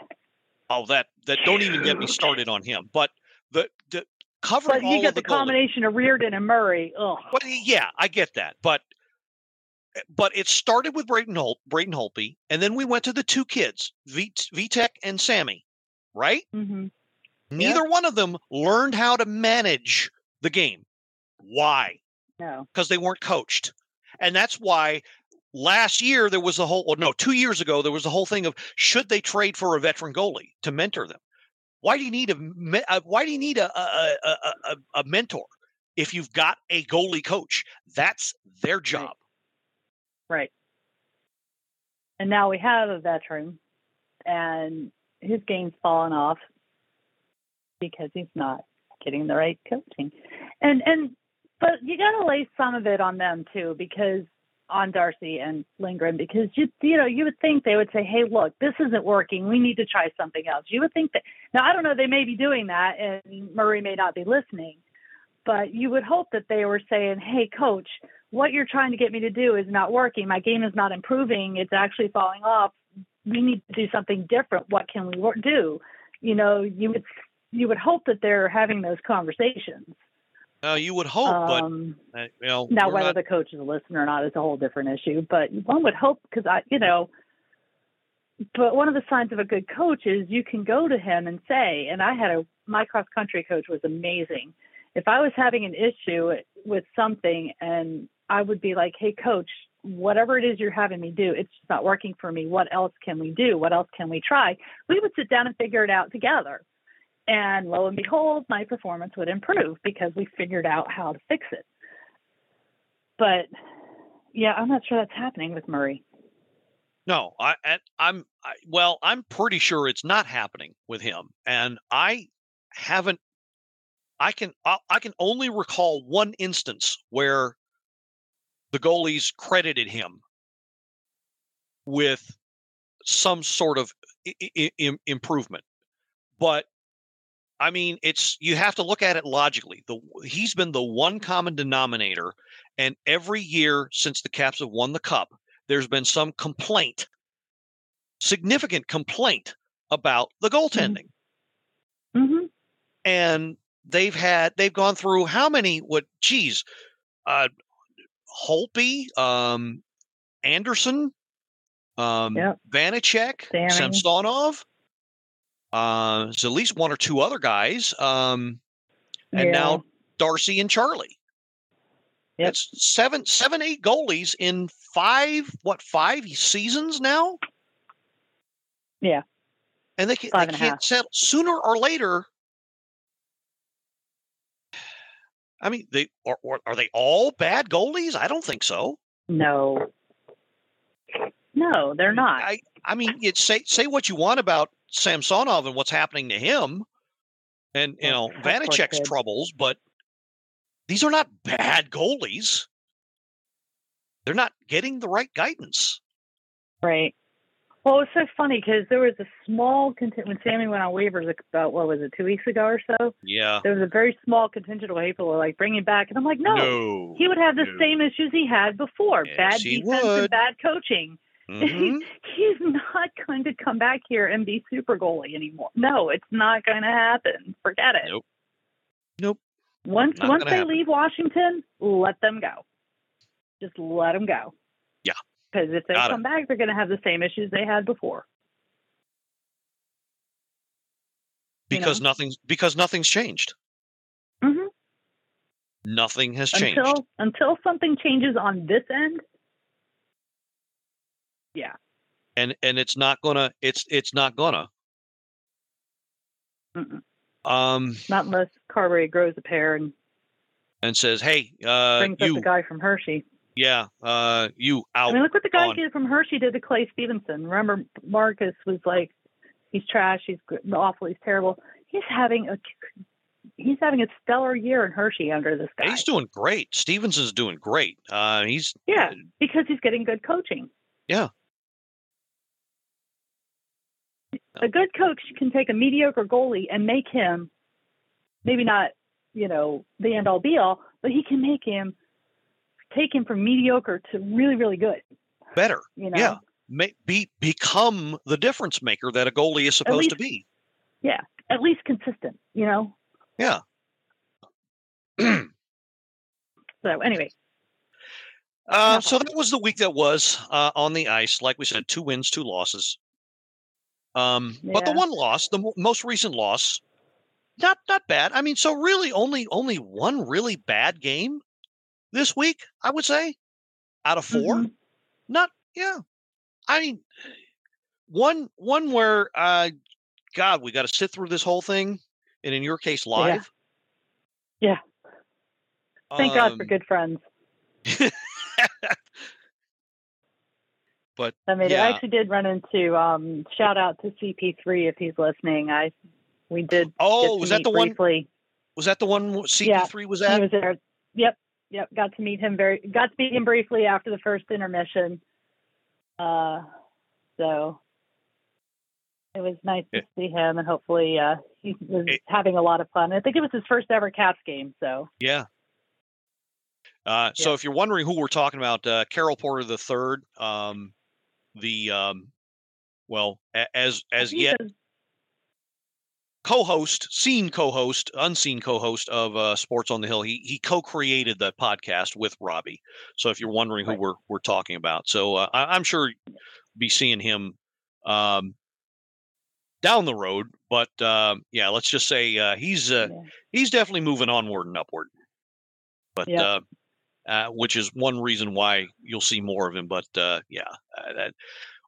Oh, that, that don't even get me started on him. But the, the covering but you all get the, the combination of Reardon and Murray. Ugh. But yeah, I get that. But but it started with Braden Holt, Braden Holtby, and then we went to the two kids, v, Vitek and Sammy, right? Mm-hmm. Neither yep. one of them learned how to manage the game. Why? No, because they weren't coached, and that's why. Last year, there was a whole, or no, two years ago, there was the whole thing of should they trade for a veteran goalie to mentor them? Why do you need a why do you need a a, a, a mentor if you've got a goalie coach? That's their job, right. right? And now we have a veteran, and his game's fallen off because he's not getting the right coaching. And and but you got to lay some of it on them too, because. On Darcy and Lindgren, because you you know you would think they would say, hey, look, this isn't working, we need to try something else. You would think that. Now I don't know, they may be doing that and Murray may not be listening, but you would hope that they were saying, hey coach, what you're trying to get me to do is not working, my game is not improving, it's actually falling off, we need to do something different, what can we do? You know, you would you would hope that they're having those conversations. No, uh, you would hope, but um, uh, you know, now whether not... the coach is a listener or not is a whole different issue. But one would hope, because I, you know, but one of the signs of a good coach is you can go to him and say, and I had a my cross country coach was amazing. If I was having an issue with something, and I would be like, hey coach, whatever it is you're having me do, it's just not working for me. What else can we do? What else can we try? We would sit down and figure it out together. And lo and behold, my performance would improve because we figured out how to fix it. But yeah, I'm not sure that's happening with Murray. No, I, I I'm I, well, I'm pretty sure it's not happening with him. And I haven't. I can I, I can only recall one instance where the goalies credited him with some sort of I- I- improvement, but. I mean, it's you have to look at it logically. The, he's been the one common denominator, and every year since the Caps have won the Cup, there's been some complaint, significant complaint about the goaltending. Mm-hmm. And they've had, they've gone through how many, what, geez, uh, Holtby, um, Anderson, um, yep. Vanacek, Sammy. Samsonov, uh, there's at least one or two other guys. Um, and yeah. now Darcy and Charlie. Yep. That's seven, seven, eight goalies in five, what, five seasons now? Yeah. And they, can, they and can't settle sooner or later. I mean, they are, are they all bad goalies? I don't think so. No. No, they're not. I, I mean, it's, say say what you want about Samsonov and what's happening to him and, you know, Vanacek's troubles, but these are not bad goalies. They're not getting the right guidance. Right. Well, it's so funny because there was a small contingent when Sammy went on waivers about, what was it, two weeks ago or so? Yeah. There was a very small contingent of people like bringing back. And I'm like, no, no he would have the no. same issues he had before. Yes, bad defense would. and bad coaching. Mm-hmm. He's not going to come back here and be super goalie anymore. No, it's not going to happen. Forget it. Nope. Nope. Once, once they happen. leave Washington, let them go. Just let them go. Yeah. Because if they Got come it. back, they're going to have the same issues they had before. Because you know? nothing's because nothing's changed. Mm-hmm. Nothing has changed until until something changes on this end. Yeah. And and it's not gonna. It's it's not gonna. Mm-mm. Um. Not unless Carberry grows a pair and and says, "Hey, uh, brings you, up the guy from Hershey." Yeah, uh, you out. I mean, look what the guy on. did from Hershey did to Clay Stevenson. Remember, Marcus was like, "He's trash. He's awful. He's terrible." He's having a he's having a stellar year in Hershey under this guy. He's doing great. Stevenson's doing great. Uh, he's yeah, because he's getting good coaching. Yeah, a good coach can take a mediocre goalie and make him maybe not, you know, the end all be all, but he can make him. Take him from mediocre to really, really good. Better. You know? Yeah. Make, be, become the difference maker that a goalie is supposed least, to be. Yeah. At least consistent, you know? Yeah. So anyway. Uh, so that was the week that was uh, on the ice. Like we said, two wins, two losses. Um, yeah. But the one loss, the m- most recent loss, not not bad. I mean, so really only only one really bad game. This week, I would say, out of four, mm-hmm. not yeah. I mean, one one where, uh, God, we got to sit through this whole thing, and in your case, live. Yeah. yeah. Thank um, God for good friends. But I mean, yeah. I actually did run into um, shout out to C P three if he's listening. I we did. Oh, was that the briefly. one? Was that the one C P three yeah, was at? He was there. Yep. Yep, got to meet him very. Got to meet him briefly after the first intermission. Uh, so it was nice yeah. to see him, and hopefully, uh, he was it, having a lot of fun. I think it was his first ever Caps game. So yeah. Uh, yeah. So if you're wondering who we're talking about, uh, Carol Porter the Third, um, the um, well, as as he yet says, co-host, seen co-host, unseen co-host of uh, Sports on the Hill. He he co-created the podcast with Robbie. So if you're wondering who right. we're we're talking about, so uh, I, I'm sure you'll be seeing him um, down the road. But uh, yeah, let's just say uh, he's uh, yeah. he's definitely moving onward and upward. But yep. uh, uh, which is one reason why you'll see more of him. But uh, yeah. Uh, that,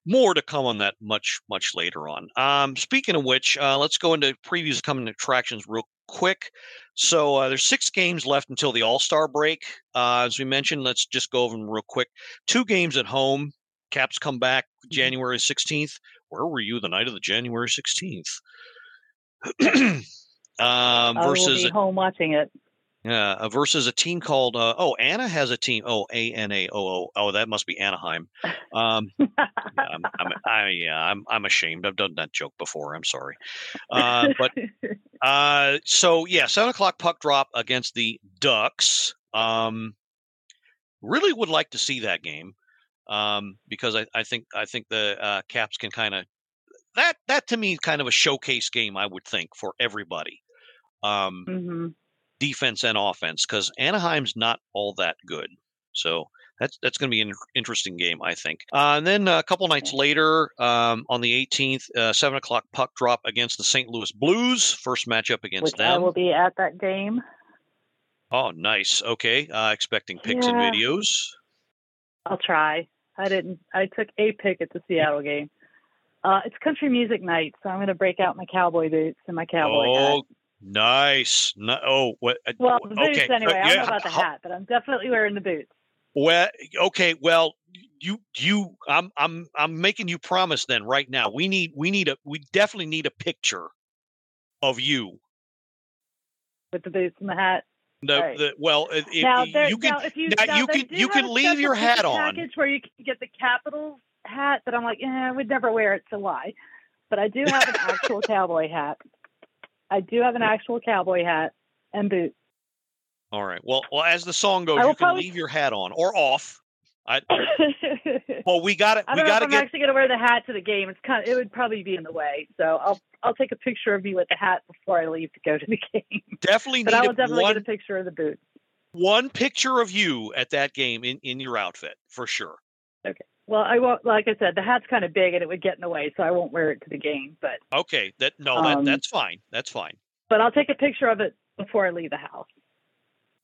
More to come on that much, much later on. Um, speaking of which, uh, let's go into previews, coming attractions real quick. So uh, there's six games left until the All-Star break. Uh, as we mentioned, let's just go over them real quick. Two games at home. Caps come back January sixteenth. Where were you the night of the January sixteenth? um, I will be home watching it. Yeah, uh, versus a team called uh, oh Anna has a team oh A N A O O oh that must be Anaheim. Um, I'm, I'm I yeah I'm I'm ashamed I've done that joke before, I'm sorry, uh, but uh, so yeah seven o'clock puck drop against the Ducks. Um, really would like to see that game um, because I, I think I think the uh, Caps can kind of that that to me is kind of a showcase game, I would think, for everybody. um, mm-hmm. defense and offense, because Anaheim's not all that good. So that's that's going to be an interesting game, I think. Uh, and then a couple nights later, um, on the eighteenth, uh, seven o'clock puck drop against the Saint Louis Blues. First matchup against Which them. I will be at that game. Oh, nice. Okay, uh, expecting pics yeah. and videos. I'll try. I didn't. I took a pic at the Seattle game. Uh, it's country music night, so I'm going to break out my cowboy boots and my cowboy oh, hat. Oh, nice. No, oh, what? Well, the boots okay. anyway. Uh, yeah. I don't know about the hat, but I'm definitely wearing the boots. Well, okay. Well, you, you, I'm, I'm, I'm making you promise then right now. We need, we need a, we definitely need a picture of you with the boots and the hat. The, right. the, well, if, now, there, you can, now, if you, now, now, you can, you can leave your hat on. Where you can get the Capitals hat, but I'm like, yeah, I would never wear it, so why? But I do have an actual cowboy hat. I do have an actual cowboy hat and boots. All right. Well, well, as the song goes, you can leave your hat on or off. I, well, we got it. I don't we know if I'm get... actually going to wear the hat to the game. It's kind of, it would probably be in the way. So I'll I'll take a picture of you with the hat before I leave to go to the game. Definitely, but I will definitely one, get a picture of the boots. One picture of you at that game in, in your outfit for sure. Okay. Well, I won't. Like I said, the hat's kind of big and it would get in the way, so I won't wear it to the game. But okay, that no, um, that that's fine. That's fine. But I'll take a picture of it before I leave the house.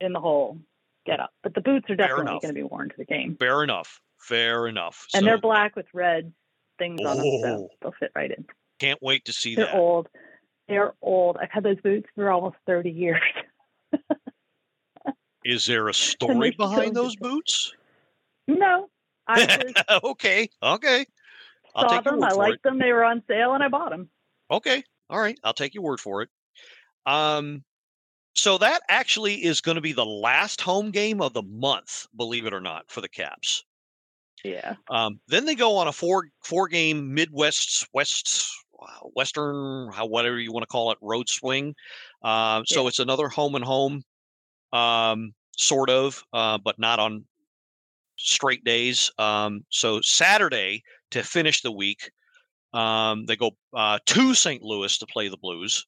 In the whole get up, but the boots are definitely going to be worn to the game. Fair enough. Fair enough. And so, they're black with red things oh, on them, so they'll fit right in. Can't wait to see they're that. They're old. They're old. I've had those boots for almost thirty years. Is there a story behind those boots? No. I just okay. Okay. I'll saw take them. Your word I liked it. them. They were on sale, and I bought them. Okay. All right. I'll take your word for it. Um. So that actually is going to be the last home game of the month, believe it or not, for the Caps. Yeah. Um, then they go on a four four game Midwest West Western, how whatever you want to call it, road swing. Uh, so yeah. It's another home and home, um, sort of, uh, but not on straight days. Um, so Saturday to finish the week, um, they go uh, to Saint Louis to play the Blues.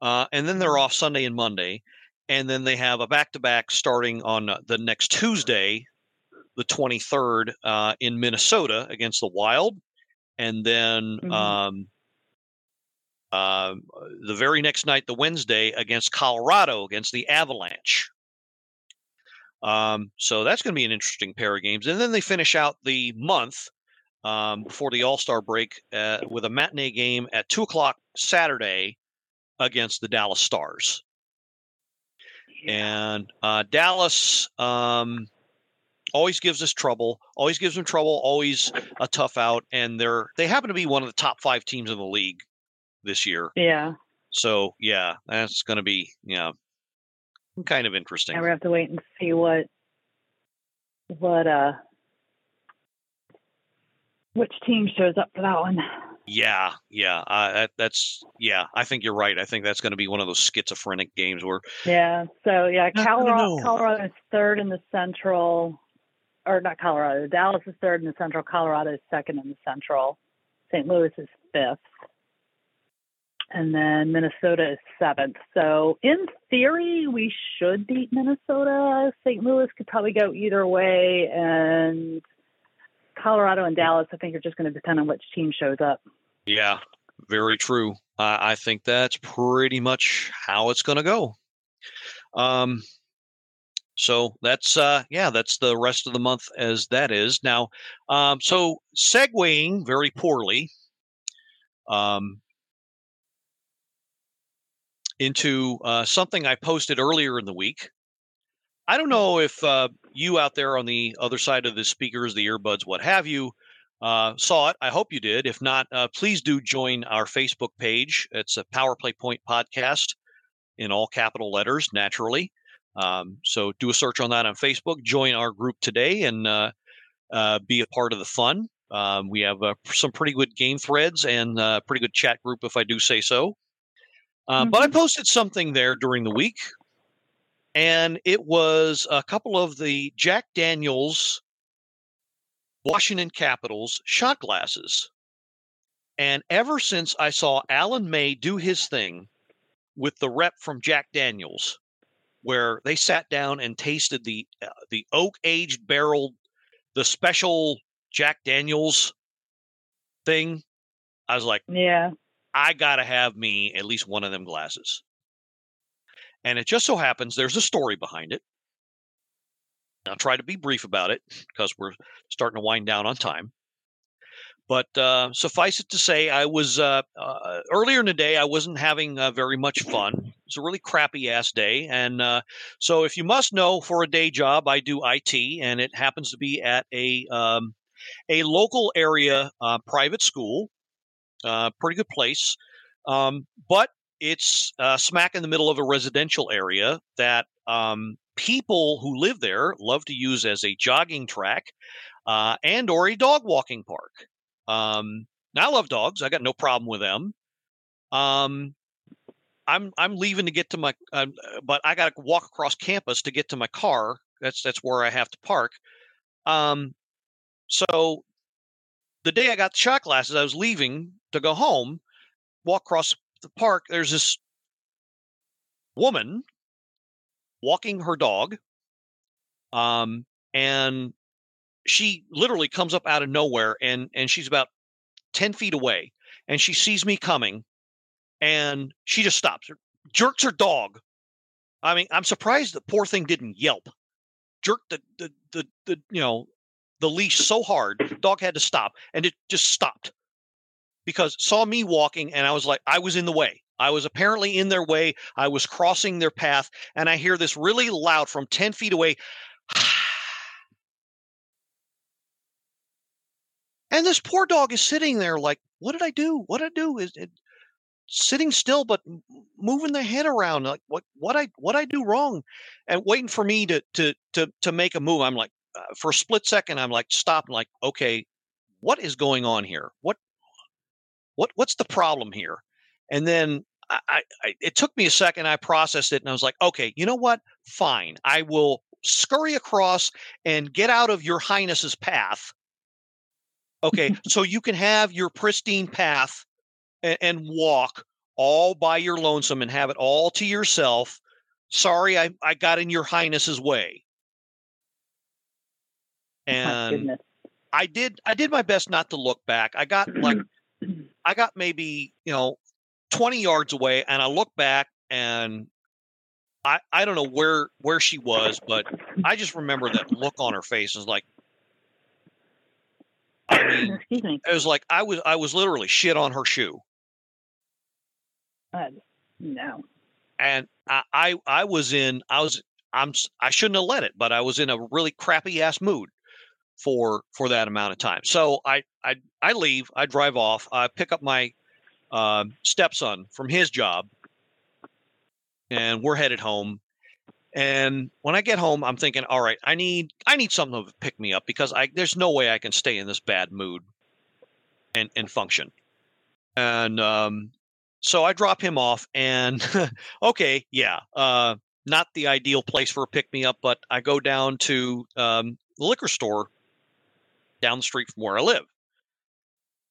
Uh, and then they're off Sunday and Monday, and then they have a back-to-back starting on uh, the next Tuesday, the twenty-third, uh, in Minnesota against the Wild, and then mm-hmm. um, uh, the very next night, the Wednesday, against Colorado, against the Avalanche. Um, so that's going to be an interesting pair of games. And then they finish out the month um, before the All-Star break uh, with a matinee game at two o'clock Saturday, against the Dallas Stars. Yeah. And uh, Dallas um, always gives us trouble, always gives them trouble, always a tough out. And they're, they happen to be one of the top five teams in the league this year. Yeah. So yeah, that's going to be, you know, kind of interesting. And we have to wait and see what, what, uh, which team shows up for that one. Yeah, yeah, uh, that, that's yeah. I think you're right. I think that's going to be one of those schizophrenic games where. Yeah. So yeah, Colorado, Colorado is third in the Central, or not Colorado. Dallas is third in the Central. Colorado is second in the Central. Saint Louis is fifth, and then Minnesota is seventh. So in theory, we should beat Minnesota. Saint Louis could probably go either way, and Colorado and Dallas, I think, are just going to depend on which team shows up. Yeah, very true. Uh, I think that's pretty much how it's going to go. Um, so that's, uh, yeah, that's the rest of the month as that is. Now, um, so segueing very poorly um, into uh, something I posted earlier in the week. I don't know if uh, you out there on the other side of the speakers, the earbuds, what have you, uh, saw it. I hope you did. If not, uh, please do join our Facebook page. It's a Power Play Point podcast in all capital letters, naturally. Um, so do a search on that on Facebook. Join our group today and uh, uh, be a part of the fun. Um, we have uh, some pretty good game threads and a uh, pretty good chat group, if I do say so. Uh, mm-hmm. But I posted something there during the week. And it was a couple of the Jack Daniels Washington Capitals shot glasses. And ever since I saw Alan May do his thing with the rep from Jack Daniels, where they sat down and tasted the uh, the oak aged barrel, the special Jack Daniels thing. I was like, yeah, I got to have me at least one of them glasses. And it just so happens there's a story behind it. I'll try to be brief about it because we're starting to wind down on time. But uh, suffice it to say, I was uh, uh, earlier in the day, I wasn't having uh, very much fun. It's a really crappy ass day. And uh, so if you must know, for a day job, I do I T, and it happens to be at a um, a local area uh, private school. Uh, pretty good place. Um, but it's uh, smack in the middle of a residential area that um, people who live there love to use as a jogging track uh, and or a dog walking park. Um, now I love dogs. I got no problem with them. Um, I'm I'm leaving to get to my, uh, but I got to walk across campus to get to my car. That's that's where I have to park. Um, so the day I got the shot glasses, I was leaving to go home, walk across the park. There's this woman walking her dog, um, and she literally comes up out of nowhere, and and she's about ten feet away, and she sees me coming, and she just stops, jerks her dog. I mean, I'm surprised the poor thing didn't yelp. Jerked the the the, the you know the leash so hard, the dog had to stop, and it just stopped because saw me walking, and I was like, I was in the way. I was apparently in their way. I was crossing their path, and I hear this really loud from ten feet away. And this poor dog is sitting there like, what did I do? What did I do? Is it sitting still, but moving the head around? Like what, what I, what I do wrong, and waiting for me to, to, to, to make a move. I'm like, uh, for a split second, I'm like, stop. I'm like, okay, what is going on here? What, what, what's the problem here? And then I, I, I it took me a second. I processed it, and I was like, okay, you know what? Fine. I will scurry across and get out of your highness's path. Okay, so you can have your pristine path and, and walk all by your lonesome and have it all to yourself. Sorry, I, I got in your highness's way. And oh I did I did my best not to look back. I got like I got maybe, you know, twenty yards away, and I looked back, and I I don't know where where she was, but I just remember that look on her face. It was like, I mean, Excuse me. It was like I was I was literally shit on her shoe. Uh, no. And I, I I was in I was I'm I shouldn't have let it, but I was in a really crappy ass mood for for that amount of time. So I I, I leave, I drive off, I pick up my uh, stepson from his job, and we're headed home. And when I get home, I'm thinking, all right, I need I need something to pick me up because I there's no way I can stay in this bad mood and, and function. And um, so I drop him off, and okay, yeah, uh, not the ideal place for a pick me up, but I go down to um, the liquor store down the street from where I live.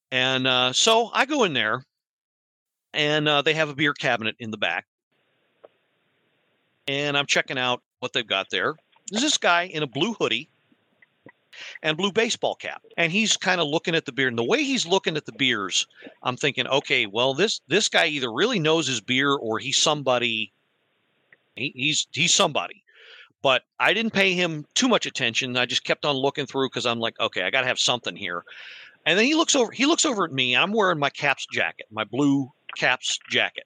And uh, so I go in there, and uh, they have a beer cabinet in the back. And I'm checking out what they've got there. There's this guy in a blue hoodie and blue baseball cap. And he's kind of looking at the beer. And the way he's looking at the beers, I'm thinking, okay, well, this this guy either really knows his beer or he's somebody. He, he's he's somebody. But I didn't pay him too much attention. I just kept on looking through because I'm like, okay, I got to have something here. And then he looks over. He looks over at me. And I'm wearing my Caps jacket, my blue Caps jacket.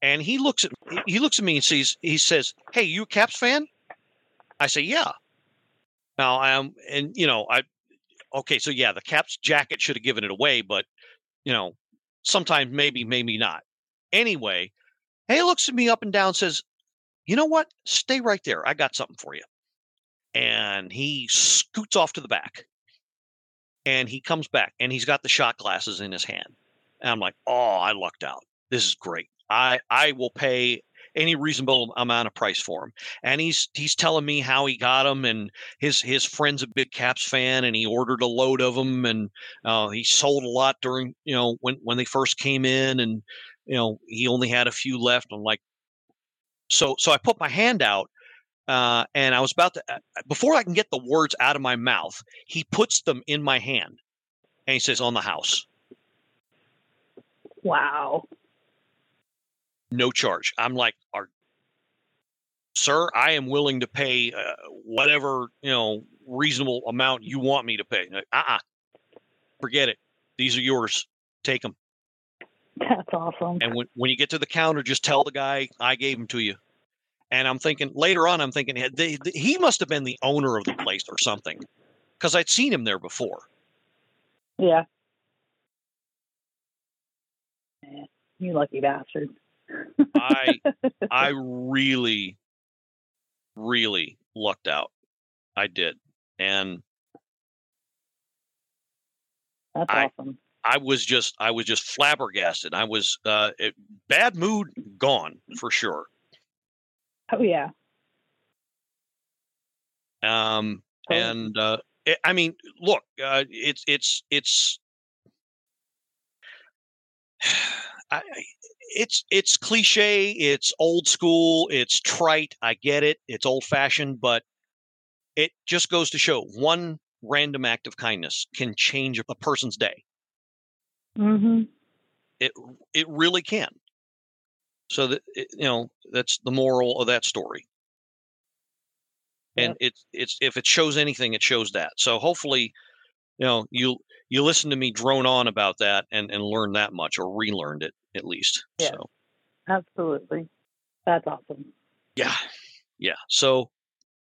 And he looks at he looks at me and sees he says, "Hey, you a Caps fan?" I say, "Yeah." Now I'm and you know I, okay, so yeah, the Caps jacket should have given it away, but you know, sometimes maybe maybe not. Anyway, and he looks at me up and down, and says, "You know what? Stay right there. I got something for you." And he scoots off to the back, and he comes back, and he's got the shot glasses in his hand, and I'm like, "Oh, I lucked out. This is great." I, I will pay any reasonable amount of price for him. And he's he's telling me how he got them, and his his friend's a big Caps fan, and he ordered a load of them, and uh, he sold a lot during you know when, when they first came in, and you know, he only had a few left. I'm like, so, so I put my hand out, uh, and I was about to, uh, before I can get the words out of my mouth, he puts them in my hand and he says, "On the house." Wow. No charge. I'm like, are, sir, I am willing to pay uh, whatever, you know, reasonable amount you want me to pay. Like, uh-uh. Forget it. These are yours. Take them. That's awesome. And when, when you get to the counter, just tell the guy I gave them to you. And I'm thinking later on, I'm thinking they, they, he must have been the owner of the place or something, because I'd seen him there before. Yeah. Yeah. You lucky bastard. I I really, really lucked out. I did. And that's I, awesome. I was just I was just flabbergasted. I was uh, it, bad mood gone for sure. Oh yeah. Um oh. and uh, it, I mean, look, uh, it's it's it's I it's it's cliche, it's old school, it's trite. I get it. It's old fashioned, but it just goes to show one random act of kindness can change a person's day. Mm-hmm. It it really can. So that it, you know, that's the moral of that story. Yep. And it's it's if it shows anything, it shows that. So hopefully, you know, you you listen to me drone on about that and and learn that much, or relearned it at least. Yeah, so. Absolutely, that's awesome. Yeah, yeah. So.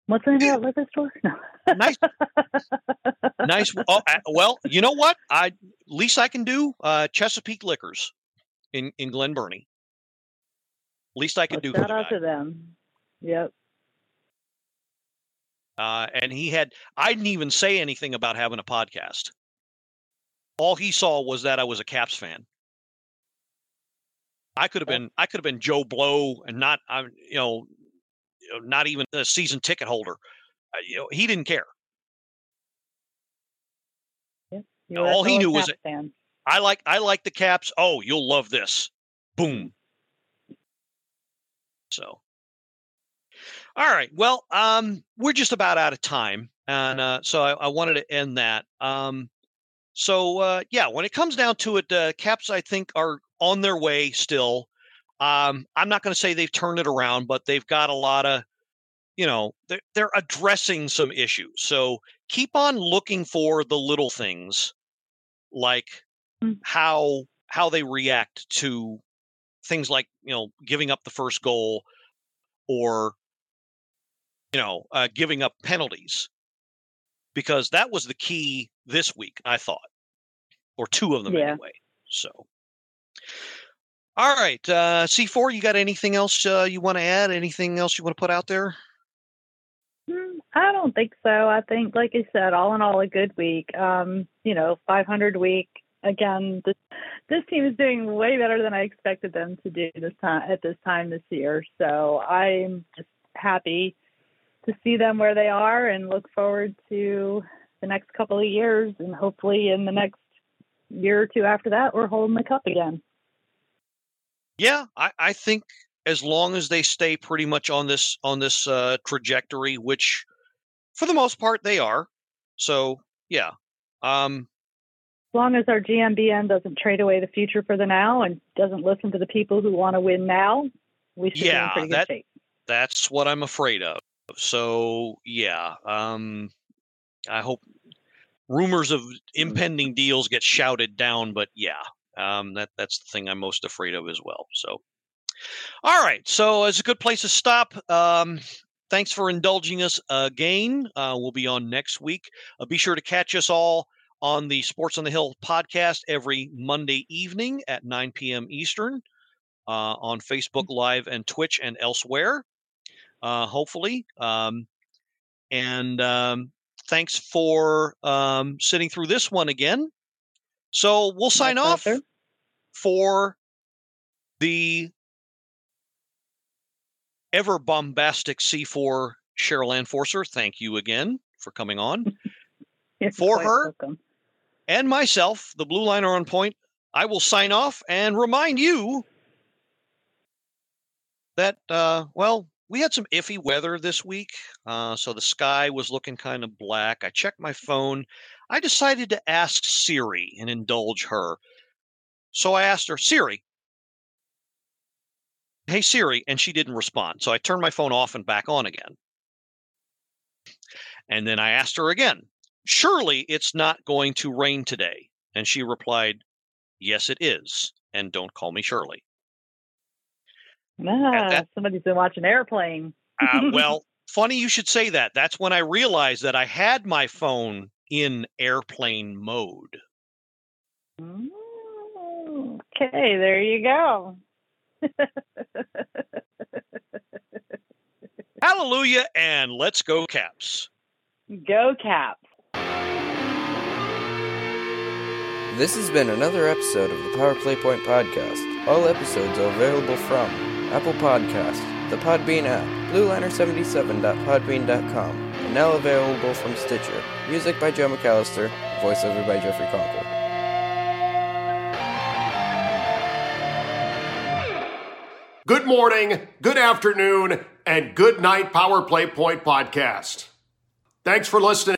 What's in that liquor store? No. Nice, nice. Oh, I, well, you know what? I least I can do uh, Chesapeake Liquors in in Glen Burnie. Least I can well, do. Shout out guy. to them. Yep. Uh, and he had. I didn't even say anything about having a podcast. All he saw was that I was a Caps fan. I could have been. I could have been Joe Blow, and not. I. You know. Not even a season ticket holder. Uh, you know, he didn't care. Yeah, you know, all he knew was, it, I like, I like the Caps. Oh, you'll love this. Boom. So, all right. Well, um, we're just about out of time. And, uh, so I, I wanted to end that. Um, so, uh, yeah, when it comes down to it, uh, Caps, I think, are on their way still. Um, I'm not going to say they've turned it around, but they've got a lot of, you know, they're, they're addressing some issues. So keep on looking for the little things, like mm-hmm. how how they react to things like, you know, giving up the first goal, or, you know, uh, giving up penalties, because that was the key this week, I thought, or two of them yeah. anyway. So. All right, uh, C four, you got anything else uh, you want to add? Anything else you want to put out there? I don't think so. I think, like you said, all in all, a good week. Um, you know, five hundred week. Again, this, this team is doing way better than I expected them to do this time at this time this year. So I'm just happy to see them where they are, and look forward to the next couple of years. And hopefully in the next year or two after that, we're holding the cup again. Yeah, I, I think as long as they stay pretty much on this on this uh, trajectory, which for the most part they are. So, yeah. Um, as long as our G M B N doesn't trade away the future for the now and doesn't listen to the people who want to win now, we should yeah, be in pretty good that, shape. That's what I'm afraid of. So, yeah. Um, I hope rumors of impending deals get shouted down, but yeah. Um, that that's the thing I'm most afraid of as well. So, all right. So it's a good place to stop. Um, thanks for indulging us again. Uh, we'll be on next week. Uh, be sure to catch us all on the Sports on the Hill podcast every Monday evening at nine p.m. Eastern uh, on Facebook Live and Twitch and elsewhere. Uh, hopefully. Um, and um, thanks for um, sitting through this one again. So we'll sign My off pleasure. for the ever bombastic C four Cheryl Anne Forster. Thank you again for coming on. For her welcome. And myself, the Blue Liner on Point, I will sign off and remind you that, uh, well, we had some iffy weather this week. Uh, so the sky was looking kind of black. I checked my phone. I decided to ask Siri and indulge her. So I asked her, Siri, hey, Siri, and she didn't respond. So I turned my phone off and back on again. And then I asked her again, surely it's not going to rain today. And she replied, yes, it is. And don't call me Shirley. Ah, that, somebody's been watching Airplane. uh, well, funny you should say that. That's when I realized that I had my phone in airplane mode. Okay, there you go. Hallelujah, and let's go Caps. Go Caps. This has been another episode of the Power Play Point Podcast. All episodes are available from Apple Podcasts, the Podbean app, blue liner seventy-seven dot podbean dot com, and now available from Stitcher. Music by Joe McAllister, voiceover by Jeffrey Conkle. Good morning, good afternoon, and good night, Power Play Point Podcast. Thanks for listening.